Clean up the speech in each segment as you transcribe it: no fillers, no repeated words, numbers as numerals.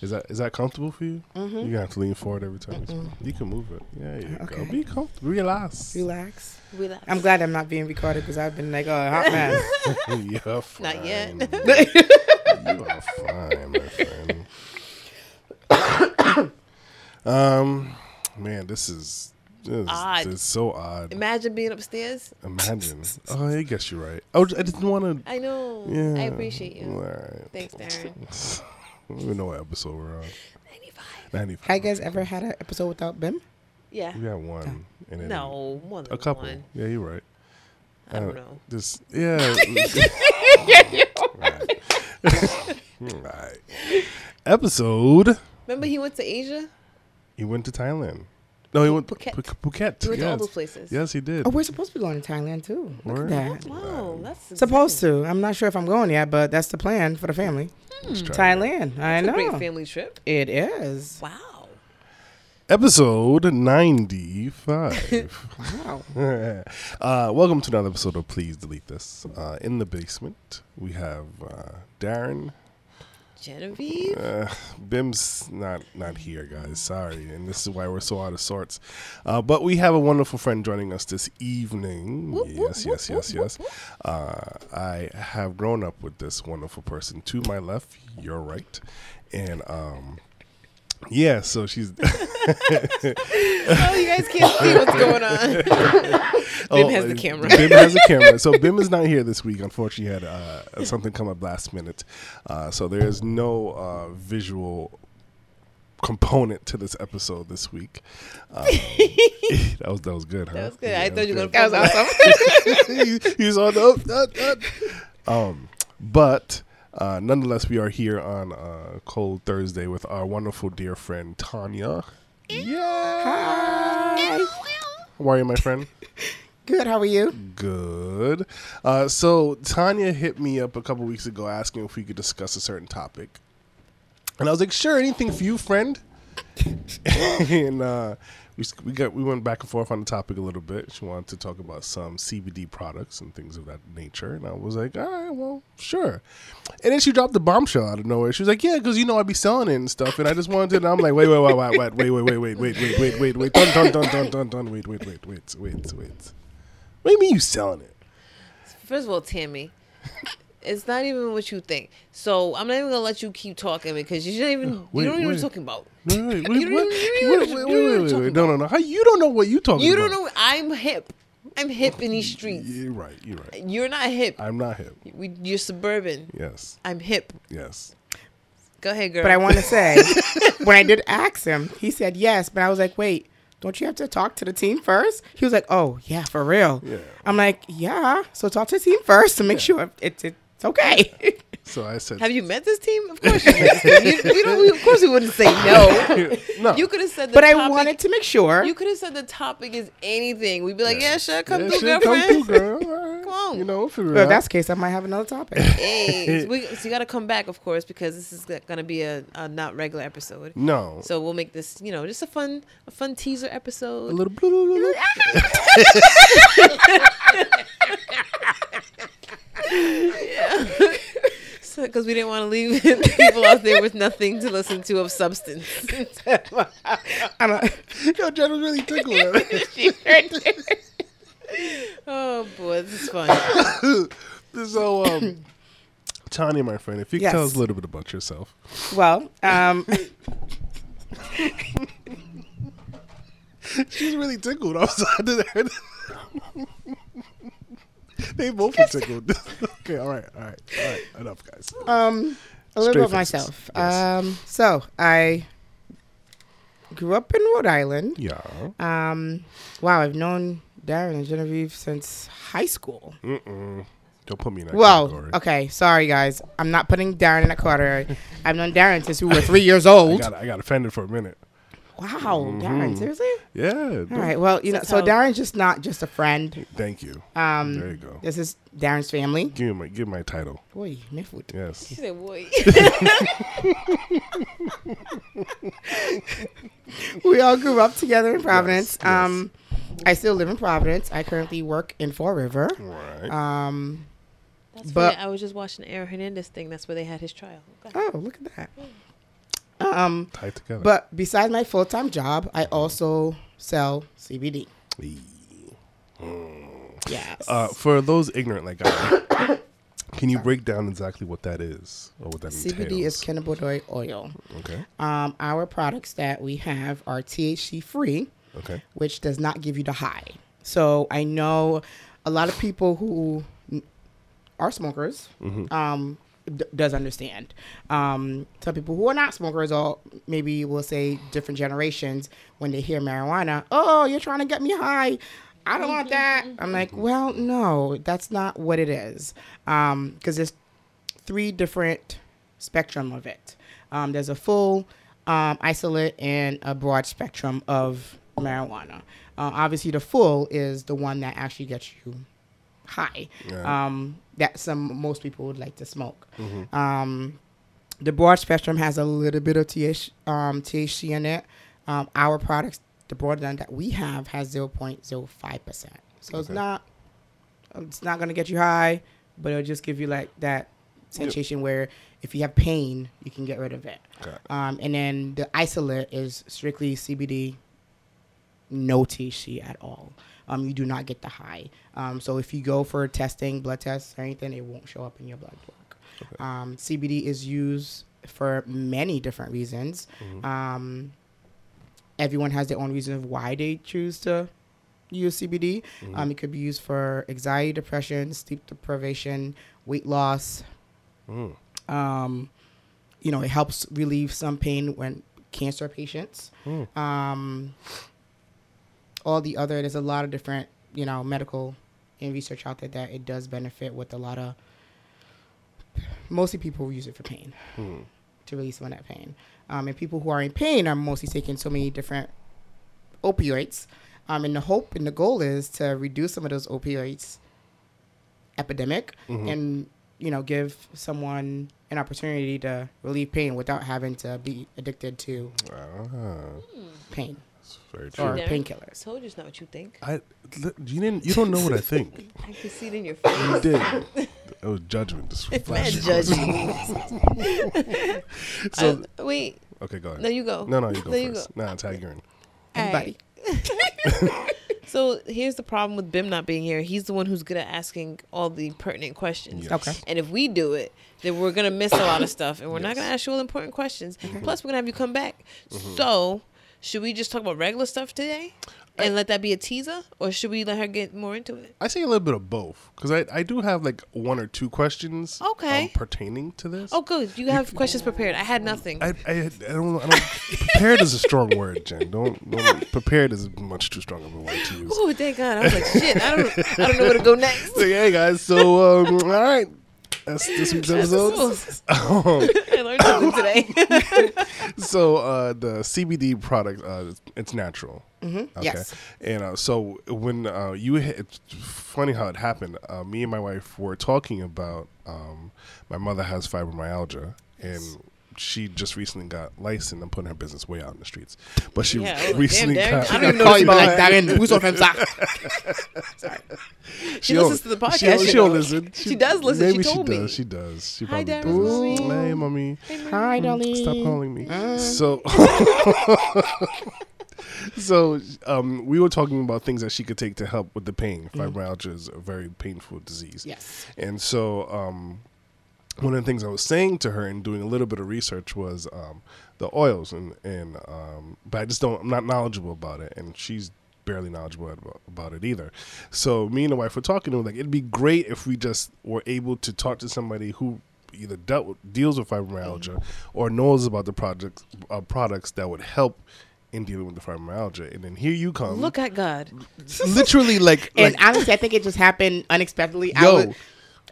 Is that comfortable for you? Mm-hmm. You're gonna have to lean forward every time. Mm-hmm. You can move it. Yeah, you okay. Go. Be comfortable. Relax. I'm glad I'm not being recorded because I've been like, oh, hot man. You're fine. Not yet. You are fine, my friend. Man, this is odd. It's so odd. Imagine being upstairs. Imagine. Oh, I guess you're right. Oh, I didn't want to. I know. Yeah. I appreciate you. All right. Thanks, Darren. I don't even know what episode we're on. 95. Have you guys ever had an episode without Bim? Yeah. We had one. Oh. And no, more than a couple. One. Yeah, you're right. I don't know. Just yeah. Right. Episode. Remember he went to Asia? He went to Thailand. No, he went to Phuket. He went to all those places. Yes, he did. Oh, we're supposed to be going to Thailand, too. Look at that. Wow, that's supposed to. I'm not sure if I'm going yet, but that's the plan for the family. Thailand. I know. It's a great family trip. It is. Wow. Episode 95. Wow. Welcome to another episode of Please Delete This. In the basement, we have Darren. Genevieve? Bim's not here, guys. Sorry. And this is why we're so out of sorts. But we have a wonderful friend joining us this evening. Yes. I have grown up with this wonderful person. To my left, your right. And, yeah, so she's... Oh, you guys can't see what's going on. Bim has the camera. Bim has the camera. So Bim is not here this week. Unfortunately, he had something come up last minute. So there is no visual component to this episode this week. That was good, huh? That was good. Yeah, I thought you were going to... That was awesome. You saw that. But... nonetheless, we are here on Cold Thursday with our wonderful dear friend, Tanya. Yeah. Hi. How are you, my friend? Good. How are you? Good. So Tanya hit me up a couple weeks ago asking if we could discuss a certain topic. And I was like, sure, anything for you, friend. And we went back and forth on the topic a little bit. She wanted to talk about some CBD products and things of that nature. And I was like, all right, well, sure. And then she dropped the bombshell out of nowhere. She was like, yeah, because, I'd be selling it and stuff. And I just wanted to. And I'm like, wait. Wait. What do you mean you selling it? First of all, Tammy. It's not even what you think. So I'm not even gonna let you keep talking because you shouldn't even. Wait, you don't even know what you're talking about. Wait. No. How you don't know what you talking about? You don't know. I'm hip. I'm hip in these streets. You're right. You're not hip. I'm not hip. You're suburban. Yes. I'm hip. Yes. Go ahead, girl. But I want to say, when I did ask him, he said yes, but I was like, wait. Don't you have to talk to the team first? He was like, oh yeah, for real. Yeah. I'm like, yeah. So talk to the team first to make sure it's okay. So I said, have you met this team? Of course you met this team. Of course we wouldn't say no. No. You could have said the topic. But I wanted to make sure. You could have said the topic is anything. We'd be like, yeah sure, come through, girl. Right. Come on. Well, if that's the case, I might have another topic. Hey, so you got to come back, of course, because this is going to be a not regular episode. No. So we'll make this, just a fun teaser episode. A little blue. Yeah. Because we didn't want to leave people out there with nothing to listen to of substance. Jen was really tickled. She heard it. Oh boy, this is fun. So, Tanya, my friend, if you could tell us a little bit about yourself. Well, she's really tickled. They both were tickled. Okay, all right. Enough, guys. A little bit of myself. Yes. So I grew up in Rhode Island. Yeah. Wow, I've known Darren and Genevieve since high school. Don't put me in that category. Well, okay, sorry guys. I'm not putting Darren in that category. I've known Darren since we were 3 years old. I got offended for a minute. Wow, Darren, seriously? Yeah. All right, well, so Darren's just not just a friend. Thank you. There you go. This is Darren's family. Give my title. Boy, my foot. Yes. She said, boy. We all grew up together in Providence. Yes. I still live in Providence. I currently work in Fall River. Right. That's where I was just watching the Aaron Hernandez thing. That's where they had his trial. Oh, look at that. Tied together. But besides my full-time job, I also sell CBD. Yes. For those ignorant like I can you break down exactly what that is or what that means? CBD is cannabinoid oil. Okay. Our products that we have are THC free, okay, which does not give you the high. So I know a lot of people who are smokers does understand. Some people who are not smokers, or maybe we'll say different generations, when they hear marijuana, oh, you're trying to get me high. I don't want that. I'm like, well, no, that's not what it is. Because there's three different spectrum of it. There's a full isolate and a broad spectrum of marijuana. Obviously, the full is the one that actually gets you high. Yeah. That most people would like to smoke. Mm-hmm. The broad spectrum has a little bit of THC in it. Our products, the broad one that we have, has 0.05%. So okay. It's not going to get you high, but it'll just give you like that sensation where if you have pain, you can get rid of it. Okay. And then the isolate is strictly CBD, no THC at all. You do not get the high. So if you go for testing, blood tests or anything, it won't show up in your blood work. Okay. CBD is used for many different reasons. Mm-hmm. Everyone has their own reason of why they choose to use CBD. Mm-hmm. It could be used for anxiety, depression, sleep deprivation, weight loss. Mm. It helps relieve some pain when cancer patients. Mm. There's a lot of different, medical and research out there that it does benefit with a lot of, mostly people use it for pain. Mm. To release some of that pain. And people who are in pain are mostly taking so many different opioids. And the hope and the goal is to reduce some of those opioids epidemic and, give someone an opportunity to relieve pain without having to be addicted to pain. Very true. Or painkillers. Told you it's not what you think. You don't know what I think. I can see it in your face. You did. It was judgment. Judgment. So wait. Okay, go ahead. No, you go. No, you go first. Nah, tag you in. Everybody. So here's the problem with Bim not being here. He's the one who's good at asking all the pertinent questions. Yes. Okay. And if we do it, then we're gonna miss a lot of stuff, and we're not gonna ask you all important questions. Mm-hmm. Plus, we're gonna have you come back. Mm-hmm. So. Should we just talk about regular stuff today and let that be a teaser? Or should we let her get more into it? I say a little bit of both because I do have like one or two questions pertaining to this. Oh, good. You have questions prepared. I had nothing. I don't prepared is a strong word, Jen. Don't prepared is much too strong of a word to use. Oh, thank God. I was like, shit, I don't know where to go next. So, hey, guys. So, all right. That's this week's episode. I learned something today. So the CBD product, it's natural. Mm-hmm. Okay. Yes. And so when it's funny how it happened. Me and my wife were talking about my mother has fibromyalgia and she just recently got licensed. I'm putting her business way out in the streets. But she recently got... I don't even know about like Darren. Who's on Femsa? Sorry. She listens to the podcast. She don't listen. She does listen. Maybe she told me. She does. She probably does. Hi, mommy. Hi, darling. Stop calling me. So we were talking about things that she could take to help with the pain. Fibromyalgia is a very painful disease. Yes. And so... one of the things I was saying to her and doing a little bit of research was the oils, and but I'm not knowledgeable about it, and she's barely knowledgeable about it either. So me and the wife were talking, and we're like, it'd be great if we just were able to talk to somebody who either deals with fibromyalgia or knows about the products that would help in dealing with the fibromyalgia. And then here you come. Look at God. Literally, like... And honestly, I think it just happened unexpectedly.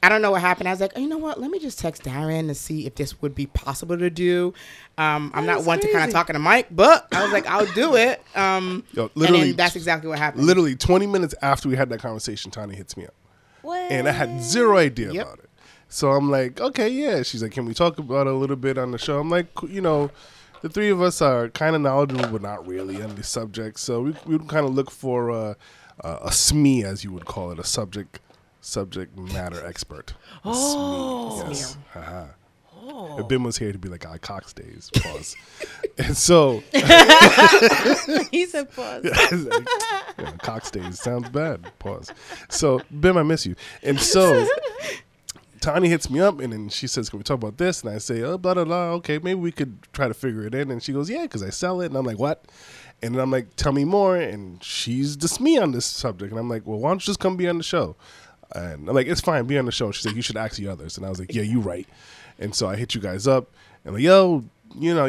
I don't know what happened. I was like, oh, you know what? Let me just text Darren to see if this would be possible to do. I'm not one to kind of talk in the mic, but I was like, I'll do it. And then that's exactly what happened. Literally 20 minutes after we had that conversation, Tanya hits me up. What? And I had zero idea about it. So I'm like, okay, yeah. She's like, can we talk about it a little bit on the show? I'm like, the three of us are kind of knowledgeable, but not really on the subject. So we kind of look for a SME, as you would call it, a subject matter expert. Oh, yes. Uh-huh. Oh. Bim was here to be like, I Cox days. Pause. And so. He said pause. Like, yeah, Cox days sounds bad. Pause. So, Bim, I miss you. And so. Tanya hits me up and then she says, can we talk about this? And I say, oh, blah, blah, blah. Okay, maybe we could try to figure it in. And she goes, yeah, because I sell it. And I'm like, what? And then I'm like, tell me more. And she's just me on this subject. And I'm like, well, why don't you just come be on the show? And I'm like, it's fine, be on the show. She's like, you should ask the others. And I was like, yeah, you right. And so I hit you guys up and like, yo, you know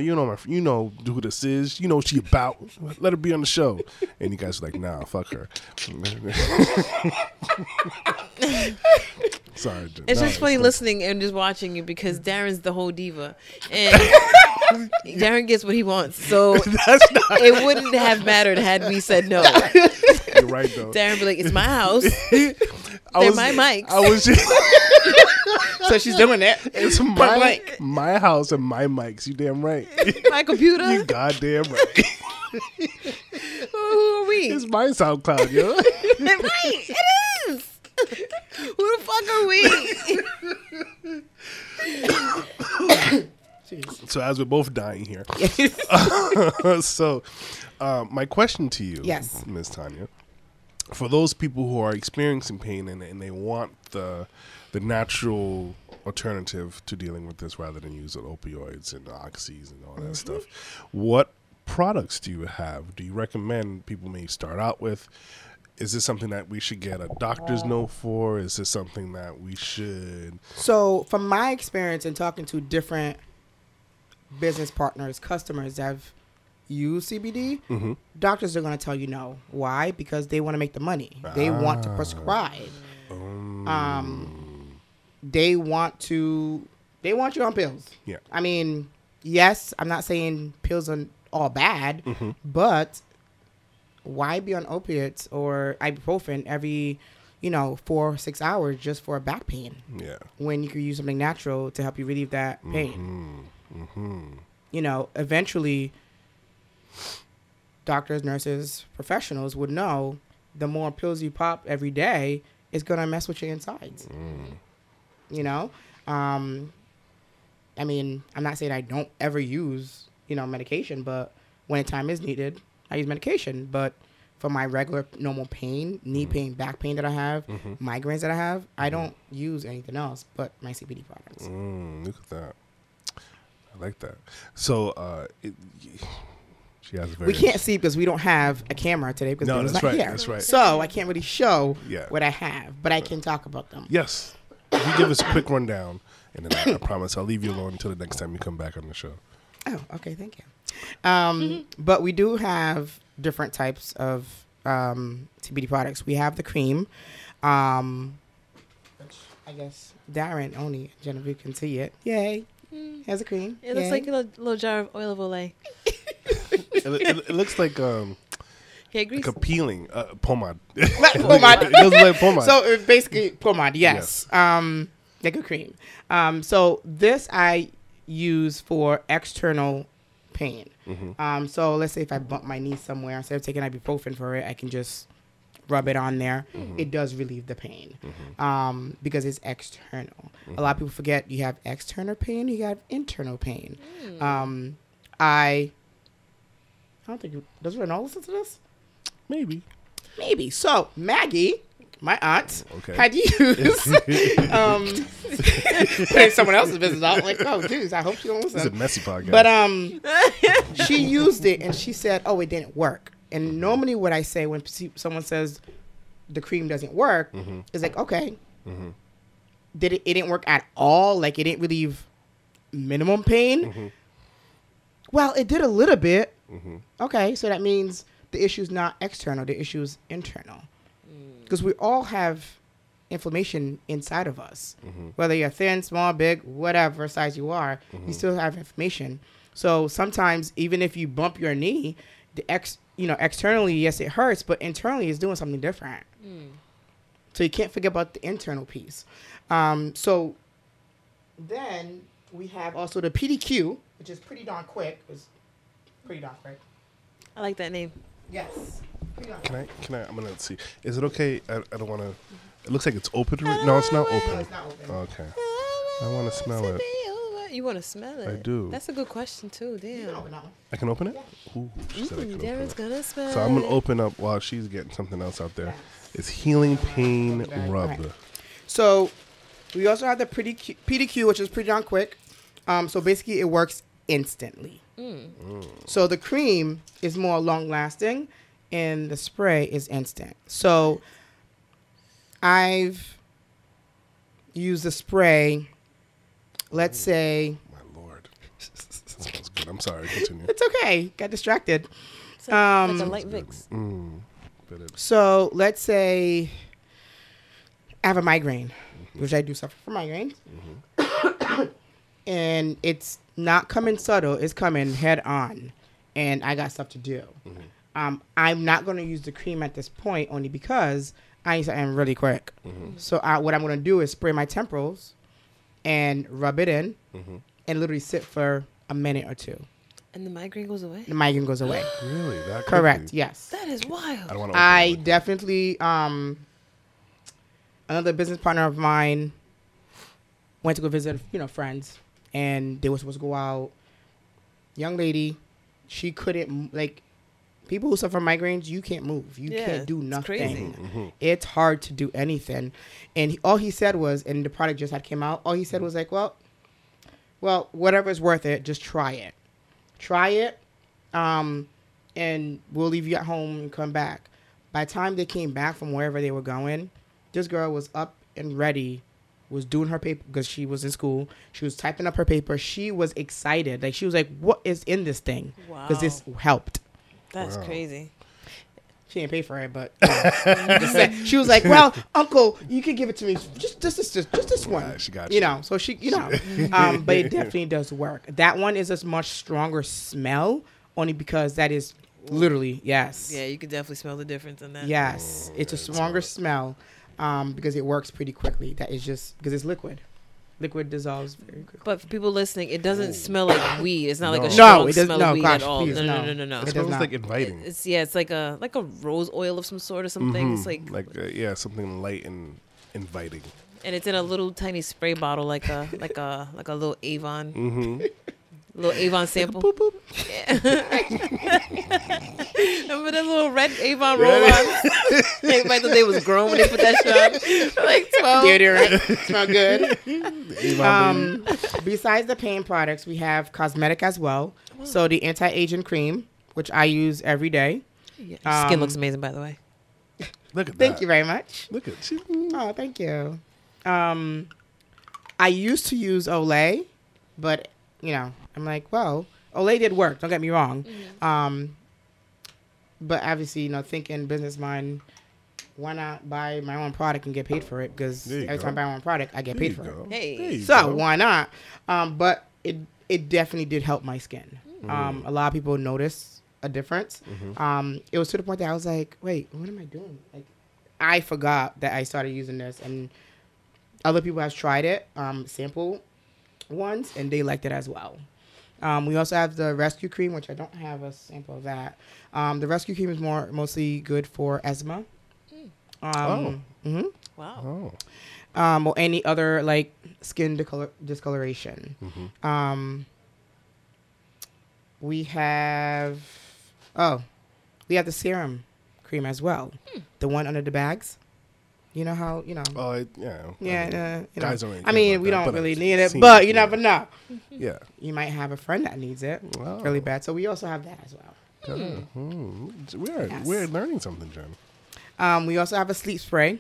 who this is. You know what she about. Let her be on the show. And you guys were like, nah, fuck her. Sorry, it's just funny listening and just watching you because Darren's the whole diva, and Darren gets what he wants. So it wouldn't have mattered had we said no. You're right, though. Darren be like, "It's my house. They're my mics." I was just so she's doing that. It's my house and my mics. You damn right. My computer. You goddamn right. Who are we? It's my SoundCloud, yo. Right, it is. Who the fuck are we? So as we're both dying here, so my question to you, yes, Ms. Tanya, for those people who are experiencing pain and they want the natural alternative to dealing with this rather than using opioids and oxys and all that stuff, what products do you have? Do you recommend people may start out with? Is this something that we should get a doctor's note for? Is this something that we should? So from my experience in talking to different business partners, customers that have used CBD, doctors are going to tell you no. Why? Because they want to make the money. They want to prescribe. They want you on pills. Yeah. I mean, yes, I'm not saying pills are all bad, but why be on opiates or ibuprofen every, 4 or 6 hours just for a back pain? Yeah. When you could use something natural to help you relieve that pain. Eventually doctors, nurses, professionals would know the more pills you pop every day, it's going to mess with your insides. I'm not saying I don't ever use, medication, but when time is needed, I use medication, but for my regular normal pain, knee pain, back pain that I have, migraines that I have, I don't use anything else but my CBD products. Look at that. I like that. So she has a very... We can't see because we don't have a camera today because no, that's right, here. That's right. So I can't really show what I have, but I can talk about them. Yes. If you give us a quick rundown, and then I promise I'll leave you alone until the next time you come back on the show. Oh, okay. Thank you. But we do have different types of CBD products. We have the cream, which I guess Darren only, Genevieve can see it. Yay. Has a cream. It looks like a little jar of oil of Olay. It looks like... like a peeling pomade. Pomade. It looks like pomade. So basically pomade, yes. Like a cream. So this I use for external pain. So let's say if I bump my knee somewhere, instead of taking ibuprofen for it, I can just rub it on there. It does relieve the pain because it's external. A lot of people forget you have external pain, you have internal pain. I don't think does Renal listen to this? Maybe. So Maggie, my aunt, had used putting someone else's business out. I'm like, oh, geez, I hope she don't listen. It's a messy podcast. But she used it, and she said, oh, it didn't work. And normally what I say when someone says the cream doesn't work is like, okay, did it didn't work at all? Like, it didn't relieve minimum pain? Well, it did a little bit. Okay, so that means the issue's not external. The issue's internal. Because we all have inflammation inside of us. Whether you're thin, small, big, whatever size you are, you still have inflammation. So sometimes even if you bump your knee, externally, yes, it hurts, but internally it's doing something different. So you can't forget about the internal piece. So then we have also the PDQ, which is pretty darn quick. It's pretty darn quick. I like that name. Yes. Can I? I'm gonna see. Is it okay? I don't want to. It looks like it's open. No, it's not open. Okay. I want to smell it. What? You want to smell it? I do. That's a good question, too. Damn. I can open it? Ooh, she said I can open it. Gonna smell so I'm going to open up while she's getting something else out there. It's Healing Pain Rub. Right. So we also have the PDQ, which is pretty darn quick. So basically, it works instantly. So the cream is more long-lasting, and the spray is instant. So I've used the spray, let's say... My Lord. That sounds good. I'm sorry. Continue. It's okay. Got distracted. It's a light mix. So let's say I have a migraine, which I do suffer from migraines. And it's not coming subtle. It's coming head on. And I got stuff to do. I'm not going to use the cream at this point only because I need something really quick. So what I'm going to do is spray my temporals and rub it in and literally sit for a minute or two. And the migraine goes away? The migraine goes away. Really? That correct, yes. That is wild. I definitely, another business partner of mine went to go visit, friends. And they were supposed to go out. Young lady, she couldn't, people who suffer migraines, you can't move. You can't do nothing. It's, it's hard to do anything. And all he said was, and the product just had came out, all he said was well, whatever's worth it, just try it. Try it, and we'll leave you at home and come back. By the time they came back from wherever they were going, this girl was up and ready, was doing her paper because she was in school. She was typing up her paper. She was excited. She was like, what is in this thing? Wow. Because this helped. That's crazy. She didn't pay for it, but she was like, "Well, Uncle, you can give it to me. Just this one." She got so she, but it definitely does work. That one is a much stronger smell, only because that is literally Yeah, you can definitely smell the difference in that. Yes, it's a stronger smell, because it works pretty quickly. That is just because it's liquid. Liquid dissolves very quickly. But for people listening, it doesn't smell like weed. It's not like a strong smell of weed at all. No. It smells like inviting. It's like a rose oil of some sort or something. It's something light and inviting. And it's in a little tiny spray bottle, like a little Avon, little Avon sample. Like boop, boop. Remember that little red Avon roll-on? Everybody thought they was grown when they put that shit on. Like 12. Deodorant. Smell good. Besides the pain products, we have cosmetic as well. Oh. So the anti-aging cream, which I use every day. Yeah. Skin looks amazing, by the way. Look at that. Thank you very much. Look at you. Oh, thank you. I used to use Olay, but, I'm like, Olay did work. Don't get me wrong. But obviously, thinking business mind, why not buy my own product and get paid for it? Because every time I buy my own product, I get paid for it. Hey. So why not? But it definitely did help my skin. A lot of people noticed a difference. It was to the point that I was like, wait, what am I doing? I forgot that I started using this. And other people have tried it, sample ones, and they liked it as well. We also have the rescue cream, which I don't have a sample of that. The rescue cream is mostly good for asthma. Wow. Or any other skin discoloration. We have the serum cream as well. The one under the bags. You know how, we don't really need it, but you never know. Yeah. You might have a friend that needs it really bad. So we also have that as well. We're learning something, Jen. We also have a sleep spray,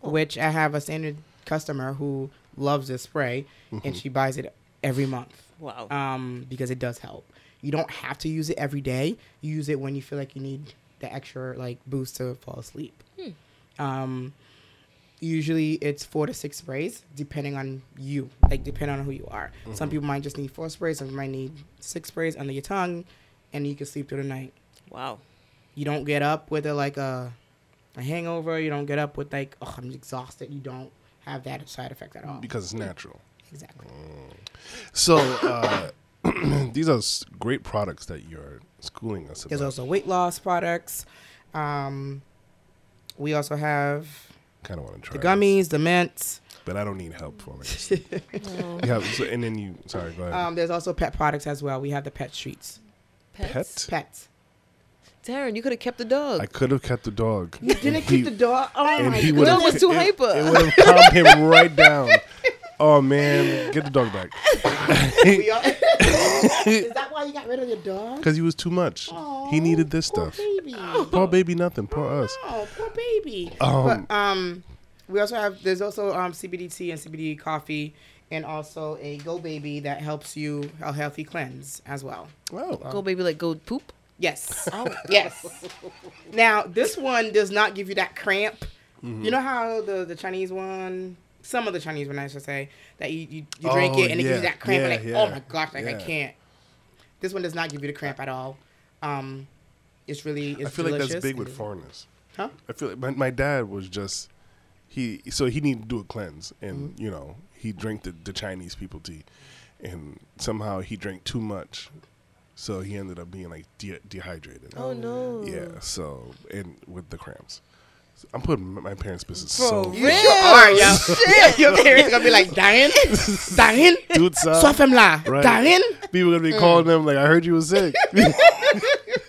which I have a standard customer who loves this spray, and she buys it every month. Wow. Because it does help. You don't have to use it every day. You use it when you feel like you need the extra, boost to fall asleep. Usually it's 4 to 6 sprays, depending on you, depending on who you are. Some people might just need 4 sprays, some might need 6 sprays under your tongue, and you can sleep through the night. Wow. You don't get up with a hangover. You don't get up with I'm exhausted. You don't have that side effect at all. Because it's natural. Exactly. So these are great products that you're schooling us about. There's also weight loss products. We also have... Kind of want to try the gummies, the mints. but I don't need help for it. Sorry, go ahead. There's also pet products as well. We have the pet treats. Pets. Darren, you could have kept the dog. I could have kept the dog. You didn't keep the dog? Oh, my God. That was too hyper. It would have calmed him right down. Oh, man. Get the dog back. Is that why you got rid of your dog? Because he was too much. Aww, he needed this poor stuff. Baby. Oh. Poor baby nothing. Poor us. Oh, poor baby. We also have, there's also CBD tea and CBD coffee. And also a Go Baby that helps you a healthy cleanse as well. Wow. Go Baby, like go poop? Yes. Oh. Yes. Now, this one does not give you that cramp. Mm-hmm. You know how the Chinese one, some of the Chinese one, I should say, that you drink it and it gives you that cramp. Yeah, like, oh, my gosh, like, I can't. This one does not give you the cramp at all. It's really delicious. I feel like that's big with foreigners. Huh? I feel like my dad was just, he needed to do a cleanse. And, you know. He drank the Chinese people tea, and somehow he drank too much, so he ended up being like dehydrated. Oh no! Yeah, so and with the cramps, so I'm putting my parents' business. Bro, so you are, y'all. Shit, your parents gonna be like, Darren, dude, soifem la, Darren. People gonna be calling them like, I heard you were sick. What?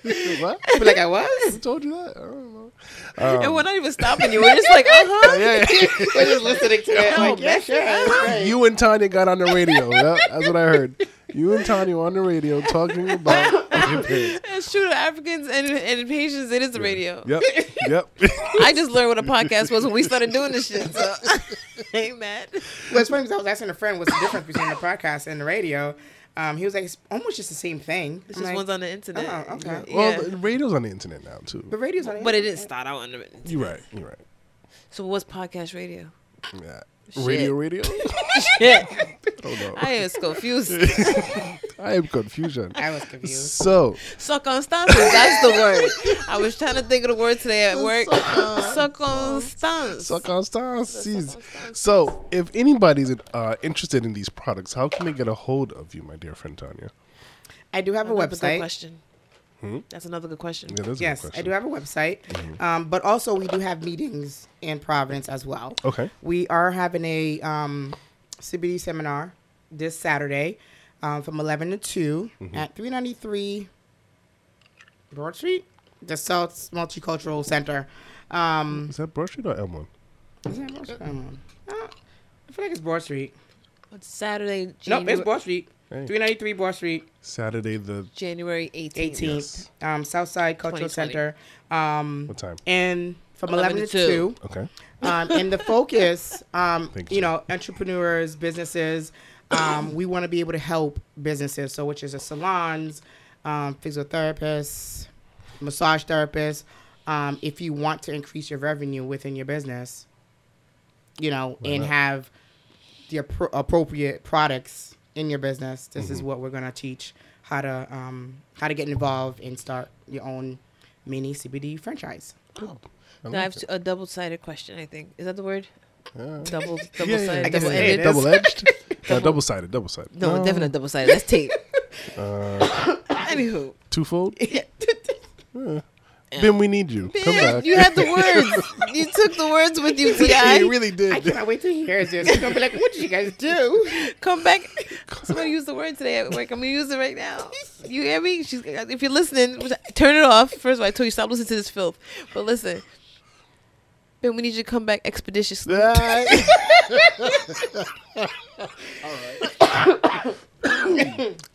Be like, I was. Who told you that? I don't know. And we're not even stopping you. We're just like, yeah. We're just listening to it. No, like, yeah, sure. You and Tanya got on the radio. That's what I heard. You and Tanya on the radio talking about. It's true to Africans and patients. It is the radio. Yep. I just learned what a podcast was when we started doing this shit. So, ain't mad. Well, it's funny because I was asking a friend what's the difference between the podcast and the radio. He was like, it's almost just the same thing. It's just like, one's on the internet. Oh, okay. Yeah. Well, the radio's on the internet now, too. The radio's on the internet. But it didn't start out on the internet. You're right. So what's podcast radio? Yeah. Shit. Radio? Shit. Oh, no. I was confused. I am confusion. I was confused. So. Circumstances, that's the word. I was trying to think of the word today at work. Circumstances. So, if anybody's interested in these products, how can they get a hold of you, my dear friend Tanya? I do have a website. That's another good question. Yeah, yes, good question. I do have a website. Mm-hmm. But also we do have meetings in Providence as well. Okay. We are having a CBD seminar this Saturday from 11 to 2 at 393 Broad Street, the South Multicultural Center. Is that Broad Street or Elmwood? Is that Broad Street or Elmwood? I feel like it's Broad Street. It's Saturday. Nope, it's Broad Street. Hey. 393 Broad Street. Saturday the January 18th. Yes. Southside Cultural Center. What time? And from 11 to 2. Okay. And the focus, you know, entrepreneurs, businesses. We want to be able to help businesses. So which is salons, physiotherapists, massage therapists. If you want to increase your revenue within your business, you know, and have the appropriate products in your business, this is what we're gonna teach, how to get involved and start your own mini CBD franchise. Oh, now I have a double-sided question. I think is that the word? Yeah. Double-sided. No, definitely double-sided. That's tape. Anywho, twofold. Yeah. Bim, we need you. Bim, come back. You had the words. You took the words with you, T.I. You really did. I cannot wait till he hears this. He's going to be like, what did you guys do? Come back. Somebody used the word today at work. I'm going to use it right now. You hear me? If you're listening, turn it off. First of all, I told you, stop listening to this filth. But listen. Bim, we need you to come back expeditiously. All right.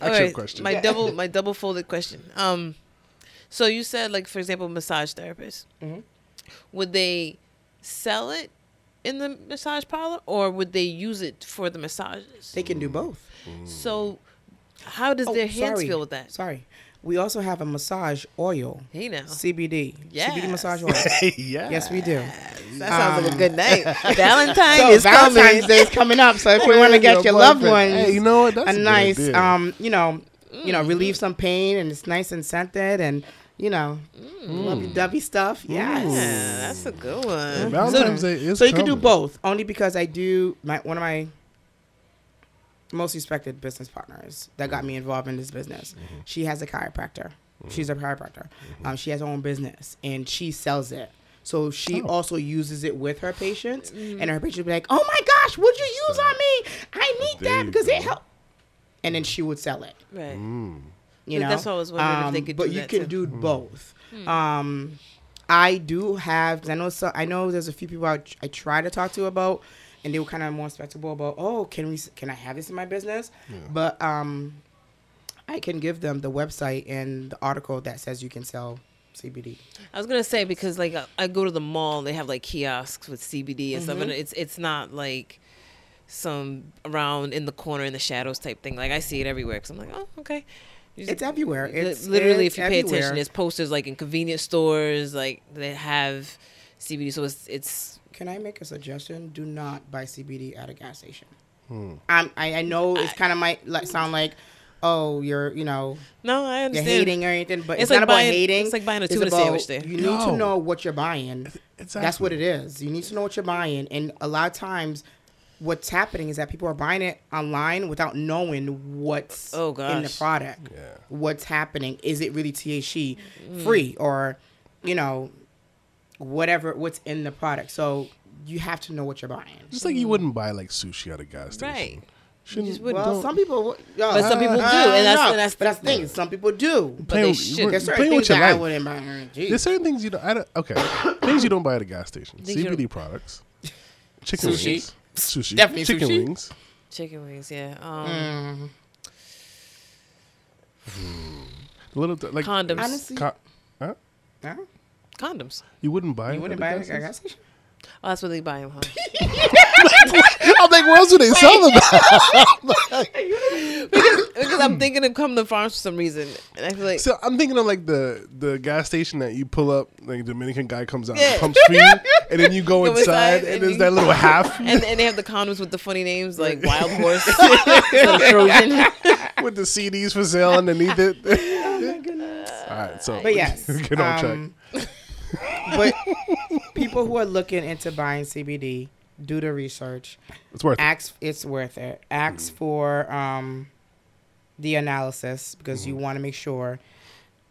Actual question. My double-folded question. So you said, like, for example, massage therapists, would they sell it in the massage parlor or would they use it for the massages? They can do both. So how does their hands feel with that? Sorry. We also have a massage oil. Hey, now. CBD. Yes. CBD massage oil. Yes, we do. That sounds like a good night. Valentine's Day is coming up. So if we want to get your loved ones a nice, relieve some pain, and it's nice and scented, and you know, lovey-dovey stuff. Yes, that's a good one. So you can do both, only because I do one of my most respected business partners that got me involved in this business. She has a chiropractor. She's a chiropractor. She has her own business, and she sells it. So she also uses it with her patients, and her patients would be like, "Oh my gosh, what'd you use on me? I need that because it helped." And then she would sell it. Right. You know? That's what I was wondering if they could do that. But you can do both. I do have, I know there's a few people I try to talk to about, and they were kind of more respectable about, oh, can I have this in my business? Yeah. But I can give them the website and the article that says you can sell CBD. I was going to say, because like I go to the mall, they have like kiosks with CBD and stuff, and it's not like some around in the corner in the shadows type thing. Like I see it everywhere because I'm like, oh, okay. It's everywhere. It's literally, if you pay attention, there's posters like in convenience stores, like they have CBD. So it's. Can I make a suggestion? Do not buy CBD at a gas station. I know it's kind of might sound like, oh, you're, you know. No, I understand. You're hating or anything, but it's like not about hating. It's like buying a tuna sandwich there. You need to know what you're buying. Exactly. That's what it is. You need to know what you're buying, and a lot of times, what's happening is that people are buying it online without knowing what's in the product. Yeah. What's happening? Is it really THC free or, you know, whatever, what's in the product? So you have to know what you're buying. It's like you wouldn't buy like sushi at a gas station. Right. Well, some people, but some people do, and that's the thing. Some people do, but they should. There's certain things that I wouldn't buy. There's certain things you don't. Things you don't buy at a gas station. CBD products, chicken sushi. Wings. Sushi. Definitely chicken sushi. Wings. Chicken wings, yeah. Little like condoms. Honestly, condoms. You wouldn't buy. You wouldn't buy it at a gas station. Oh, that's what they buy them, huh? I'm like, where else do they sell them? Because I'm thinking of come to farms for some reason, and I feel like. So I'm thinking of like the gas station that you pull up, like a Dominican guy comes out and pumps for you, and then you go inside, and there's that little half, and they have the condoms with the funny names like Wild Horse, Trojan, with the CDs for sale underneath it. Oh my goodness! All right, so but yes, get on track. But people who are looking into buying CBD, do the research. It's worth it. It's worth it. Ask for the analysis because you want to make sure,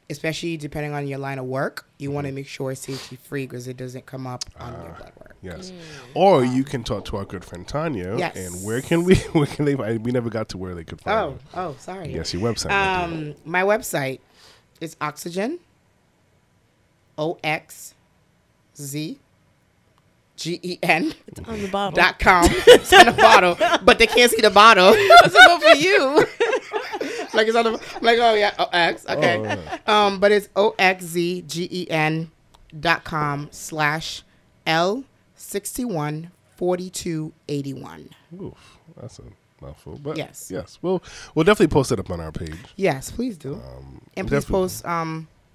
especially depending on your line of work, you want to make sure it's THC free because it doesn't come up on your blood work. Yes. Or you can talk to our good friend Tanya. Yes. And where can they find? We never got to where they could find it. Oh, sorry. Yes, your website. My website is OXZGEN. OXZGEN It's on the bottle. .com. It's on the bottle, but they can't see the bottle. It's all for you. Like it's on the like oh yeah OX okay but it's OXZGEN.com/L614281. Oof, that's a mouthful, but yes, we'll definitely post it up on our page. Yes, please do, and please post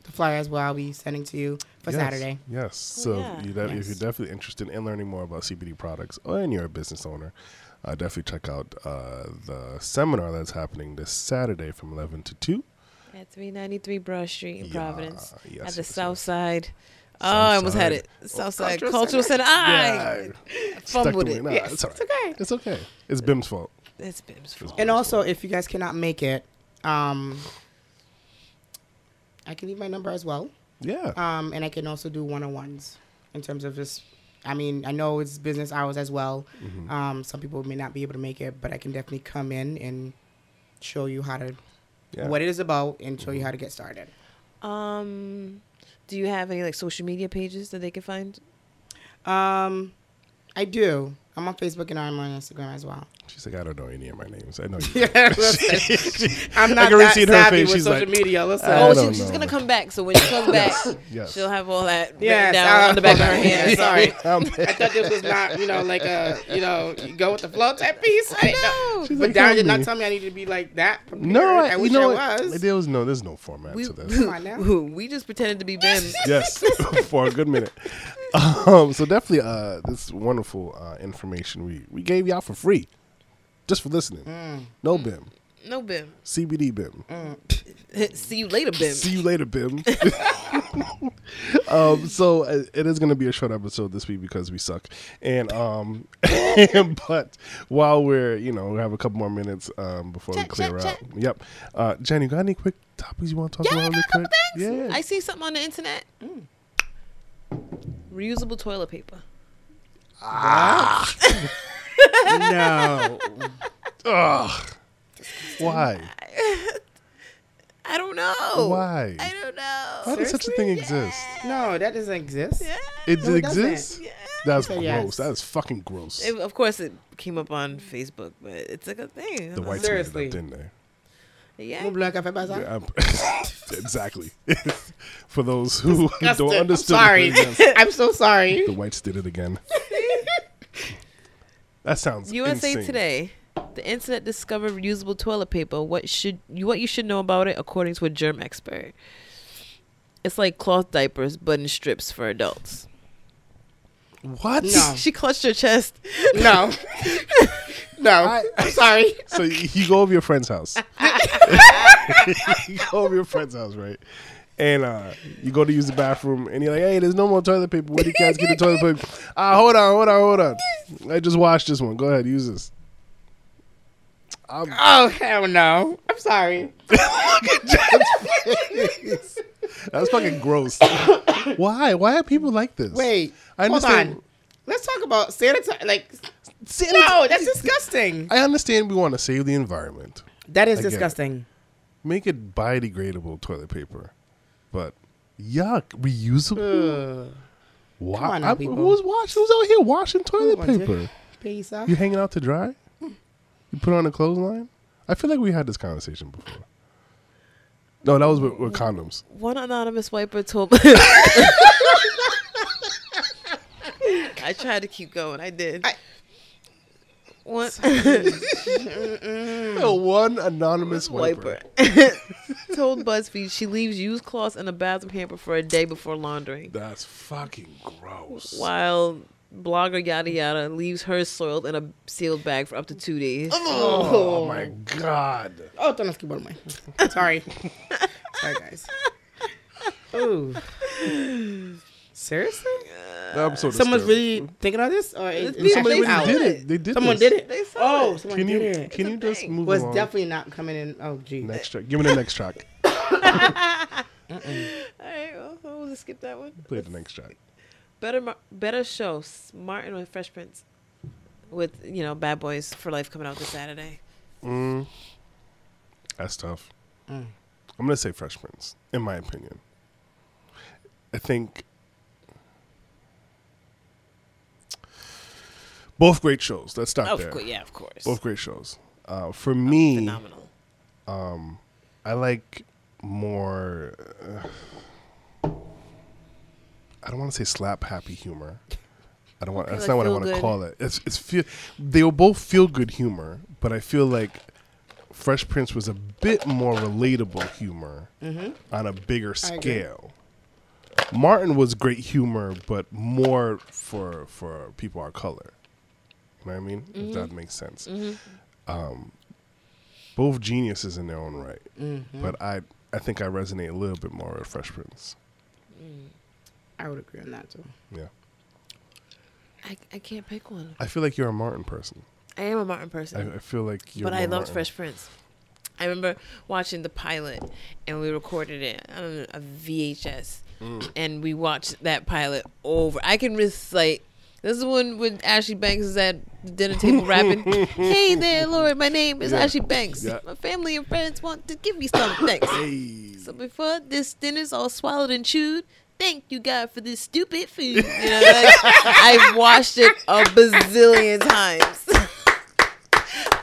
the flyer as well I'll be sending to you for Saturday. Yes. So if you're definitely interested in learning more about CBD products and you're a business owner, definitely check out the seminar that's happening this Saturday from 11 to 2. At 393 Broad Street in Providence. Yes, at the South Side. I almost had it. Southside Cultural Center. I fumbled it. Yes. It's all right. It's okay. It's Bim's fault. And also, if you guys cannot make it, I can leave my number as well. Yeah. And I can also do one-on-ones in terms of just, I mean, I know it's business hours as well. Mm-hmm. Some people may not be able to make it, but I can definitely come in and show you how to, what it is about and show you how to get started. Do you have any like social media pages that they can find? I do. I'm on Facebook and I'm on Instagram as well. She's like, I don't know any of my names. I know you. I'm not that savvy with social media. Listen. She's going to come back. So when she comes back, she'll have all that written down on the back of her hand. Sorry. I thought this was not, like a, you go with the flow type piece. I know. She's but like, Darren did not tell me I needed to be like that. No, I wish I was. There's no format to this. Come on now. We just pretended to be Ben. Yes, for a good minute. So definitely this wonderful information we gave y'all for free just for listening. No BIM. CBD BIM. See you later BIM. So it is going to be a short episode this week because we suck. And but while we're we have a couple more minutes before we clear out. Yep. Jen, you got any quick topics you want to talk about? Yeah, I got a couple things. I see something on the internet. reusable toilet paper. Ah. No. Ugh. Why? I don't know. Why? I don't know. Why does such a thing exist? No, that doesn't exist. Yeah. It exists? Yeah. That's gross. Yes. That is fucking gross. It, of course, it came up on Facebook, but it's like a thing. The whites made it up, didn't they? Yeah. Yeah, exactly. For those who don't understand. I'm sorry. I'm so sorry. The whites did it again. That sounds USA insane. Today. The internet discovered reusable toilet paper. What you should know about it according to a germ expert. It's like cloth diapers but in strips for adults. What? No. She clutched her chest. No. I'm sorry. So you go over your friend's house. You go over your friend's house, right? And you go to use the bathroom, and you're like, hey, there's no more toilet paper. Where do you guys get the toilet paper? Hold on. I just washed this one. Go ahead, use this. Oh, hell no. I'm sorry. Look at Jen's face. That's fucking gross. Why? Why are people like this? Wait. Hold on. Let's talk about sanitize. No, that's disgusting. I understand we want to save the environment. That is disgusting. Make it biodegradable toilet paper. But, yuck. Reusable? Wow. Come on now, people. Who's out here washing toilet paper? You hanging out to dry? You put on a clothesline? I feel like we had this conversation before. No, that was with condoms. One anonymous wiper told me. I tried to keep going. I did. One anonymous wiper. Told BuzzFeed she leaves used cloths in a bathroom hamper for a day before laundering. That's fucking gross. While blogger yada yada leaves hers soiled in a sealed bag for up to 2 days. Oh my god. Oh, don't ask about mine. Sorry. Sorry, guys. Ooh. Seriously? So someone's really thinking about this? Or somebody did it. They did. Someone did it. They saw it. Someone did it. Can you just move along? Was definitely not coming in. Oh, geez. Next track. Give me the next track. All right. Well, we'll just skip that one. Play the next track. Better show, Martin with Fresh Prince, with Bad Boys for Life coming out this Saturday. That's tough. I'm gonna say Fresh Prince, in my opinion. I think both great shows. Let's stop there. Yeah, of course. Both great shows. For me, phenomenal. I like more. I don't want to say slap happy humor. I don't want. That's not what I want to call it. They were both feel good humor, but I feel like Fresh Prince was a bit more relatable humor on a bigger scale. Martin was great humor, but more for people of our color. You know what I mean? Mm-hmm. If that makes sense. Mm-hmm. Both geniuses in their own right, but I think I resonate a little bit more with Fresh Prince. I would agree on that too. Yeah. I can't pick one. I feel like you're a Martin person. I am a Martin person. I feel like you're. But I loved Martin. Fresh Prince. I remember watching the pilot, and we recorded it on a VHS, and we watched that pilot over. I can recite. This is one when Ashley Banks is at the dinner table rapping. Hey there, Lord, my name is Ashley Banks. Yeah. My family and friends want to give me some thanks. Hey. So before this dinner's all swallowed and chewed. Thank you, God, for this stupid food. I've watched it a bazillion times.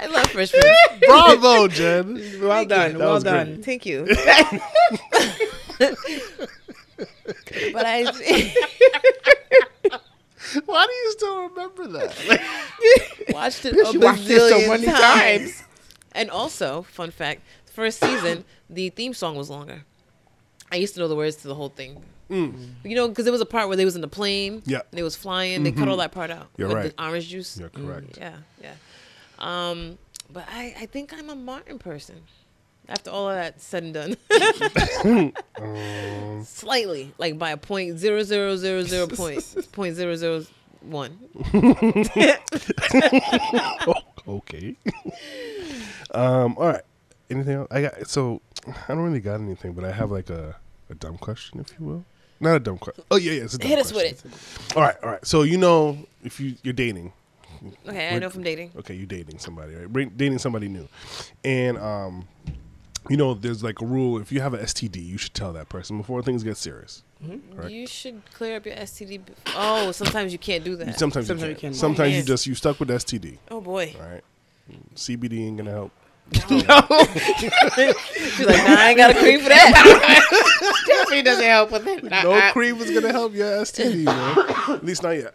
I love Fresh Prince. Bravo, Jen. Well done. Great. Thank you. But why do you still remember that? Watched it a bazillion so many times. And also, fun fact, first season, the theme song was longer. I used to know the words to the whole thing. Because there was a part where they was in the plane. Yeah. And they was flying. They cut all that part out. You're with the orange juice. You're correct. Yeah. But I think I'm a Martin person. After all of that said and done. Slightly. Like by a 0.0001. Okay. All right. Anything else? I don't really got anything, but I have like a dumb question, if you will. Not a dumb question. Oh, yeah, yeah. It's a dumb question. Hit us with it. All right, all right. So, you know, if you're dating. Okay, I know if I'm dating. Okay, you're dating somebody, right? Dating somebody new. And, you know, there's like a rule. If you have an STD, you should tell that person before things get serious. Mm-hmm. You should clear up your STD. Oh, sometimes you can't do that. Sometimes you can't. Sometimes you just, you stuck with STD. Oh, boy. All right. CBD ain't going to help. No. She's like, nah, I ain't got a cream for that. Definitely doesn't help with it. No cream is going to help your STD, man. At least not yet.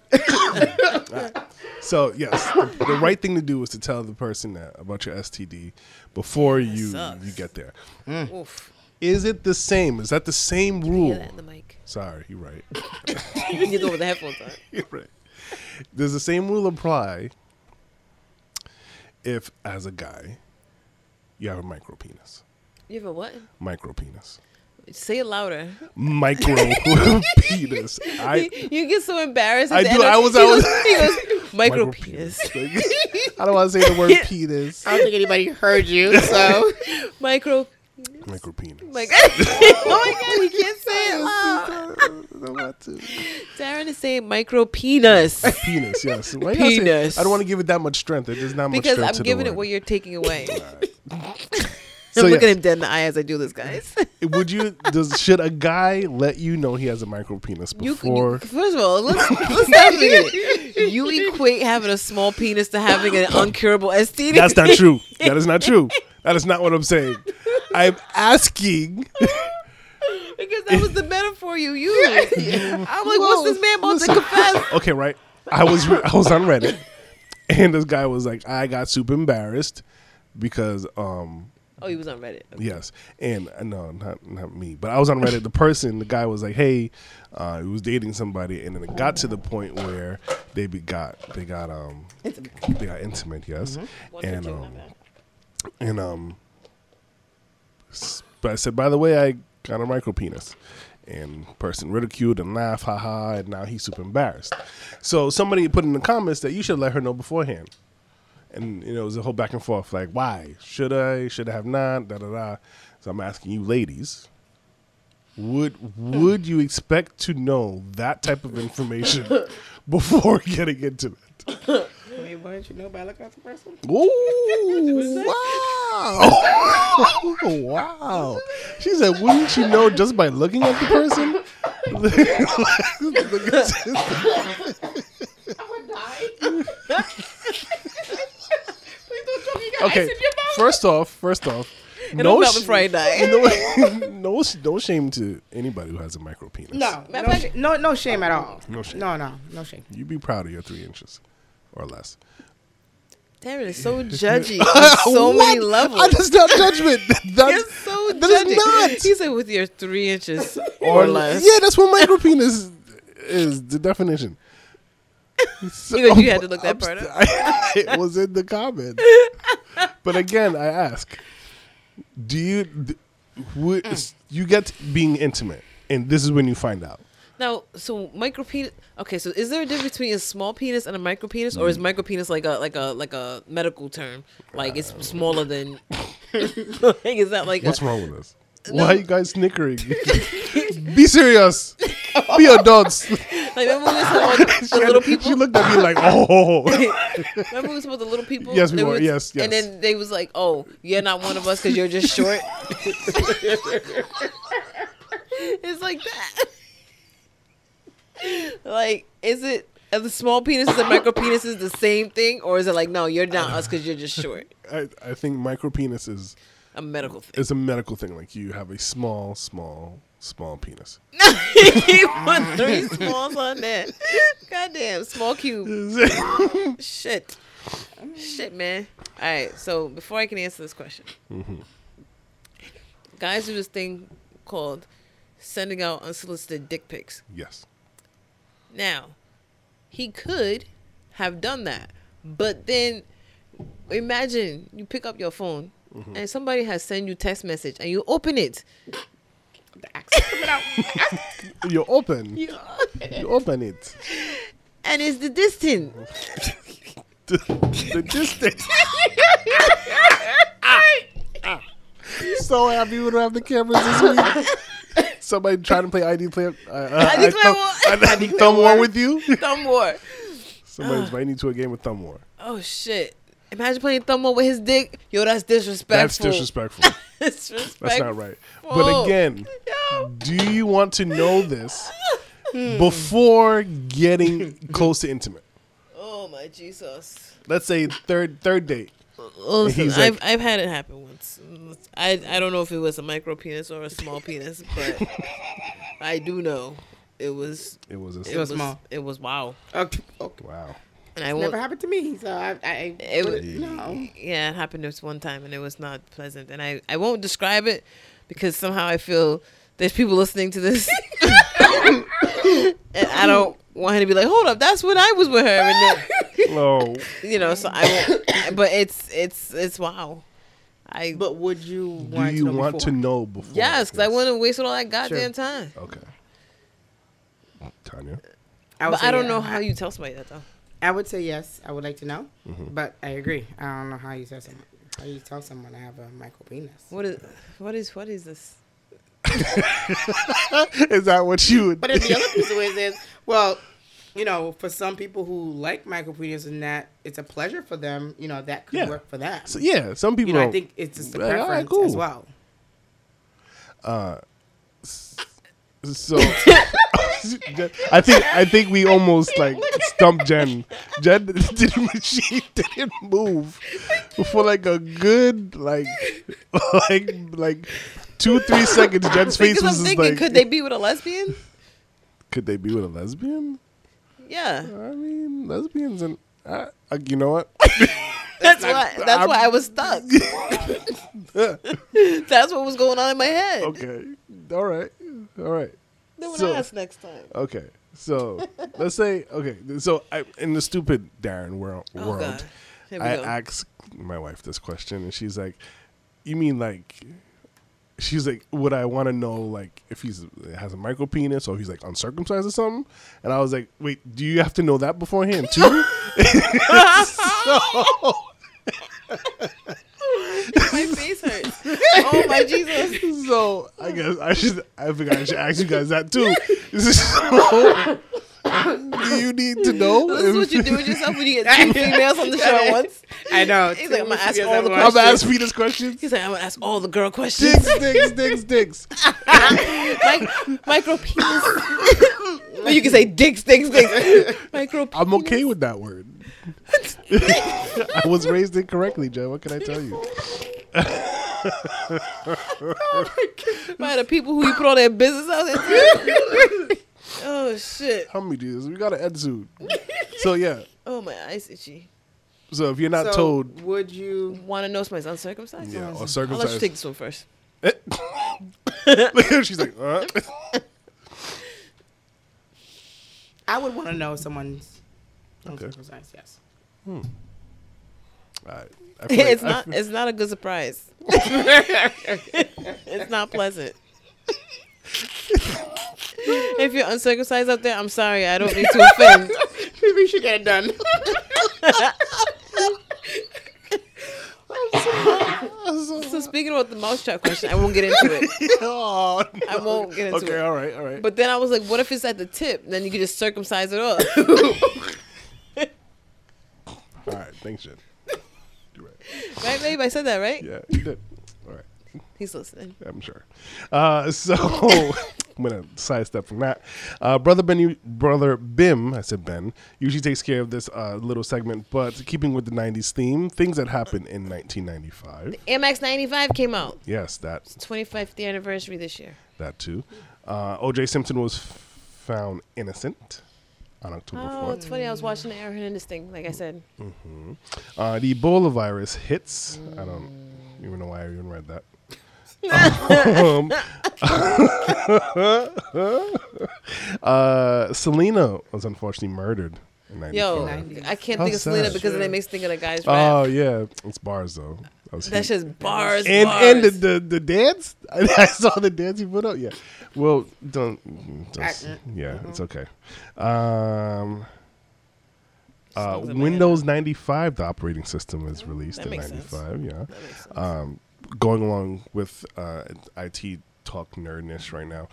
Right. So, yes, the right thing to do is to tell the person that about your STD before you get there. Mm. Oof. Is it the same? Is that the same rule? Yeah, that in the mic. Sorry, you're right. You need to go with the headphones on. You're right. Does the same rule apply if, as a guy, you have a micro penis? You have a what? Micro penis. Say it louder. Micro penis. You get so embarrassed. I do. He goes, micro penis. I don't want to say the word penis. I don't think anybody heard you. So micro penis. Oh my God, he can't say it loud. Darren is saying micro penis. Penis, yes. Why penis. I don't want to give it that much strength. There's not much strength. Because I'm giving it what you're taking away. So I'm looking him dead in the eye as I do this, guys. Should a guy let you know he has a micro penis before? First of all, let's stop it. You equate having a small penis to having an uncurable STD. That's not true. That is not true. That is not what I'm saying. I'm asking. Because that was the metaphor you used. I'm like, what's this man about to confess? Okay, right. I was on Reddit, and this guy was like, I got super embarrassed because. Oh, he was on Reddit. Okay. Yes, and no, not me, but I was on Reddit. The guy was like, "Hey, he was dating somebody," and then it got to the point where they got intimate. Yes, mm-hmm. But I said, by the way, I got a micro penis, and the person ridiculed and laughed, haha, and now he's super embarrassed. So somebody put in the comments that you should let her know beforehand. And, you know, it was a whole back and forth, like, why? Should I? Should I have not? Da-da-da. So I'm asking you ladies, would you expect to know that type of information before getting into it? Wait, why didn't you know by looking at the person? Ooh, wow. Wow. She said, wouldn't you know just by looking at the person? I would die. Okay. First off, no shame to anybody who has a micro penis. No shame at all. No shame. No shame. You be proud of your 3 inches or less. Darren is so judgy on so many levels. That's not judgment. That is not. He said with your 3 inches or less. Yeah, that's what micro penis is the definition. So, you had to look that part up. It was in the comments. But again, I ask, you get being intimate, and this is when you find out. Now, so micro penis. Okay, so is there a difference between a small penis and a micro penis, or is micro penis like a medical term? Like it's smaller than. Is that like? What's wrong with us? No. Why are you guys snickering? Be serious. Be adults. Like, remember when we were talking about the little people? She looked at me like, oh. Remember when we were talking about the little people? Yes, we were. Yes. And then they was like, oh, you're not one of us because you're just short. It's like that. Like, is it, are the small penises and micro penises the same thing? Or is it like, no, you're not us because you're just short? I think micro penis is a medical thing. It's a medical thing. Like, you have a small penis. He put 3 smalls on that. Goddamn, small cube. Shit, man. All right, so before I can answer this question, guys do this thing called sending out unsolicited dick pics. Yes. Now, he could have done that, but then imagine you pick up your phone and somebody has sent you text message and you open it. The axe coming out. You open it. And it's the distant. the distant. So happy we don't have the cameras this week. Somebody trying to play Thumb War with you. Thumb War. Somebody's biting into a game of Thumb War. Oh shit! Imagine playing Thumb War with his dick. Yo, that's disrespectful. That's disrespectful. That's not right. But again, do you want to know this before getting close to intimate? Oh my Jesus! Let's say third date. Listen, like, I've had it happen once. I don't know if it was a micro penis or a small penis, but I do know it was small. It was wow. Okay. Wow. And it never happened to me, so no. Yeah, it happened this one time, and it was not pleasant. And I won't describe it because somehow I feel there's people listening to this, and I don't want her to be like, hold up, that's when I was with her, and then. No, you know, so I won't. But it's wow. But would you? Do you want to know before? Yes, because I wouldn't waste all that goddamn time. Okay, Tanya. I don't know how you tell somebody that though. I would say yes. I would like to know, but I agree. I don't know how you tell someone. How you tell someone I have a micro penis? What is this? Is that what you would? But then the other piece of it is well. You know, for some people who like micropenis and that, it's a pleasure for them. You know, that could work for that. So, yeah, some people. You know, I think it's just a preference as well. So I think we almost like stumped Jen. Jen didn't move for like a good like 2-3 seconds. Jen's face was just like, could they be with a lesbian? Could they be with a lesbian? Yeah, I mean lesbians and you know what? That's why I was stuck. That's what was going on in my head. Okay, all right. Then when I ask next time. Okay, so let's say I in the stupid Darren world, I asked my wife this question and she's like, "You mean like?" She's like, would I want to know, like, if he has a micro penis or he's, like, uncircumcised or something? And I was like, wait, do you have to know that beforehand, too? My face hurts. Oh, my Jesus. So, I guess I forgot I should ask you guys that, too. Do you need to know? This is what you do with yourself when you get two females on the show at once. I know. He's like, I'm going to ask all the questions. I'm going to ask Peter's questions. He's like, I'm going to ask all the girl questions. Dicks. Micro penis. Or you can say dicks. Micro penis. I'm okay with that word. I was raised incorrectly, Joe. What can I tell you? By the people who you put all their business out there. Oh shit! How many dudes? We got an ed suit. So yeah. Oh my eyes itchy. So if you're not told, would you want to know somebody's uncircumcised? Yeah, or circumcised. I'll let you take this one first. She's like, I would want to know if someone's uncircumcised. Yes. All right. It's not a good surprise. It's not pleasant. If you're uncircumcised out there, I'm sorry. I don't need to offend. Maybe we should get it done. So speaking about the mouse trap question, I won't get into it. Oh, no. I won't get into it. Okay, all right. But then I was like, what if it's at the tip? Then you can just circumcise it up. All right, thanks, Jen. You're right. Right, babe? I said that, right? Yeah, you did. All right. He's listening. I'm sure. So I'm gonna sidestep from that. Brother Bim usually takes care of this little segment, but keeping with the '90s theme, things that happened in 1995. The Air Max 95 came out. Yes, that's 25th anniversary this year. That too. OJ Simpson was found innocent on October 4th. Oh, it's funny. I was watching the Aaron Hernandez thing, like I said. Mm-hmm. The Ebola virus hits. I don't even know why I even read that. Selena was unfortunately murdered in 1994. Yo, I can't think of Selena because it makes me think of the guy's rap. Oh, yeah. It's bars, though. That's just bars. And the dance? I saw the dance he put up. Yeah. Well, it's okay. Windows 95, the operating system, was released in 95. Yeah. Going along with IT talk nerdness right now.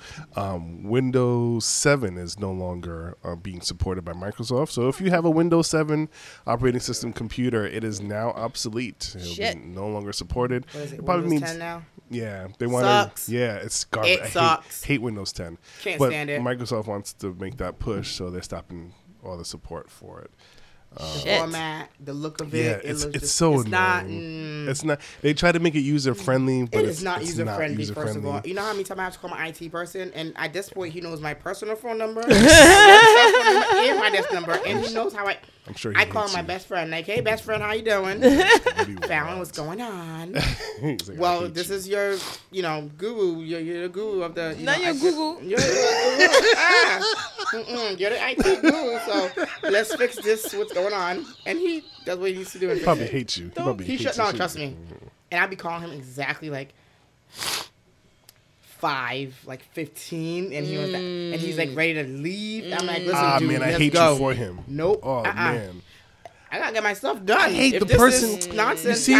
Windows 7 is no longer being supported by Microsoft. So if you have a Windows 7 operating system computer, it is now obsolete. It'll be no longer supported. What is it, Windows 10 now? Yeah, they want to. Yeah, it's garbage. It sucks. Hate Windows 10. Can't stand it. Microsoft wants to make that push, so they're stopping all the support for it. The format, the look of it. Yeah, it's annoying. It's not. They try to make it user friendly, but it's not user friendly. First of all, you know how many times I have to call my IT person, and at this point, he knows my personal phone number, and my desk number, and he knows how I. I'm sure I call my best friend, like, "Hey, best friend, how you doing? Fallon, what's going on?" Like, well, this is your, you know, guru. You're the guru of the. You're the guru. You're the IT guru. So let's fix this. What's going on? And he does what he needs to do. He probably hates you. Trust me. And I'd be calling him exactly like 5:15, and he was, and he's like ready to leave. I'm like, listen, dude, man, I hate you for him. Nope. Oh man, I gotta get my stuff done. I hate if the person. You see,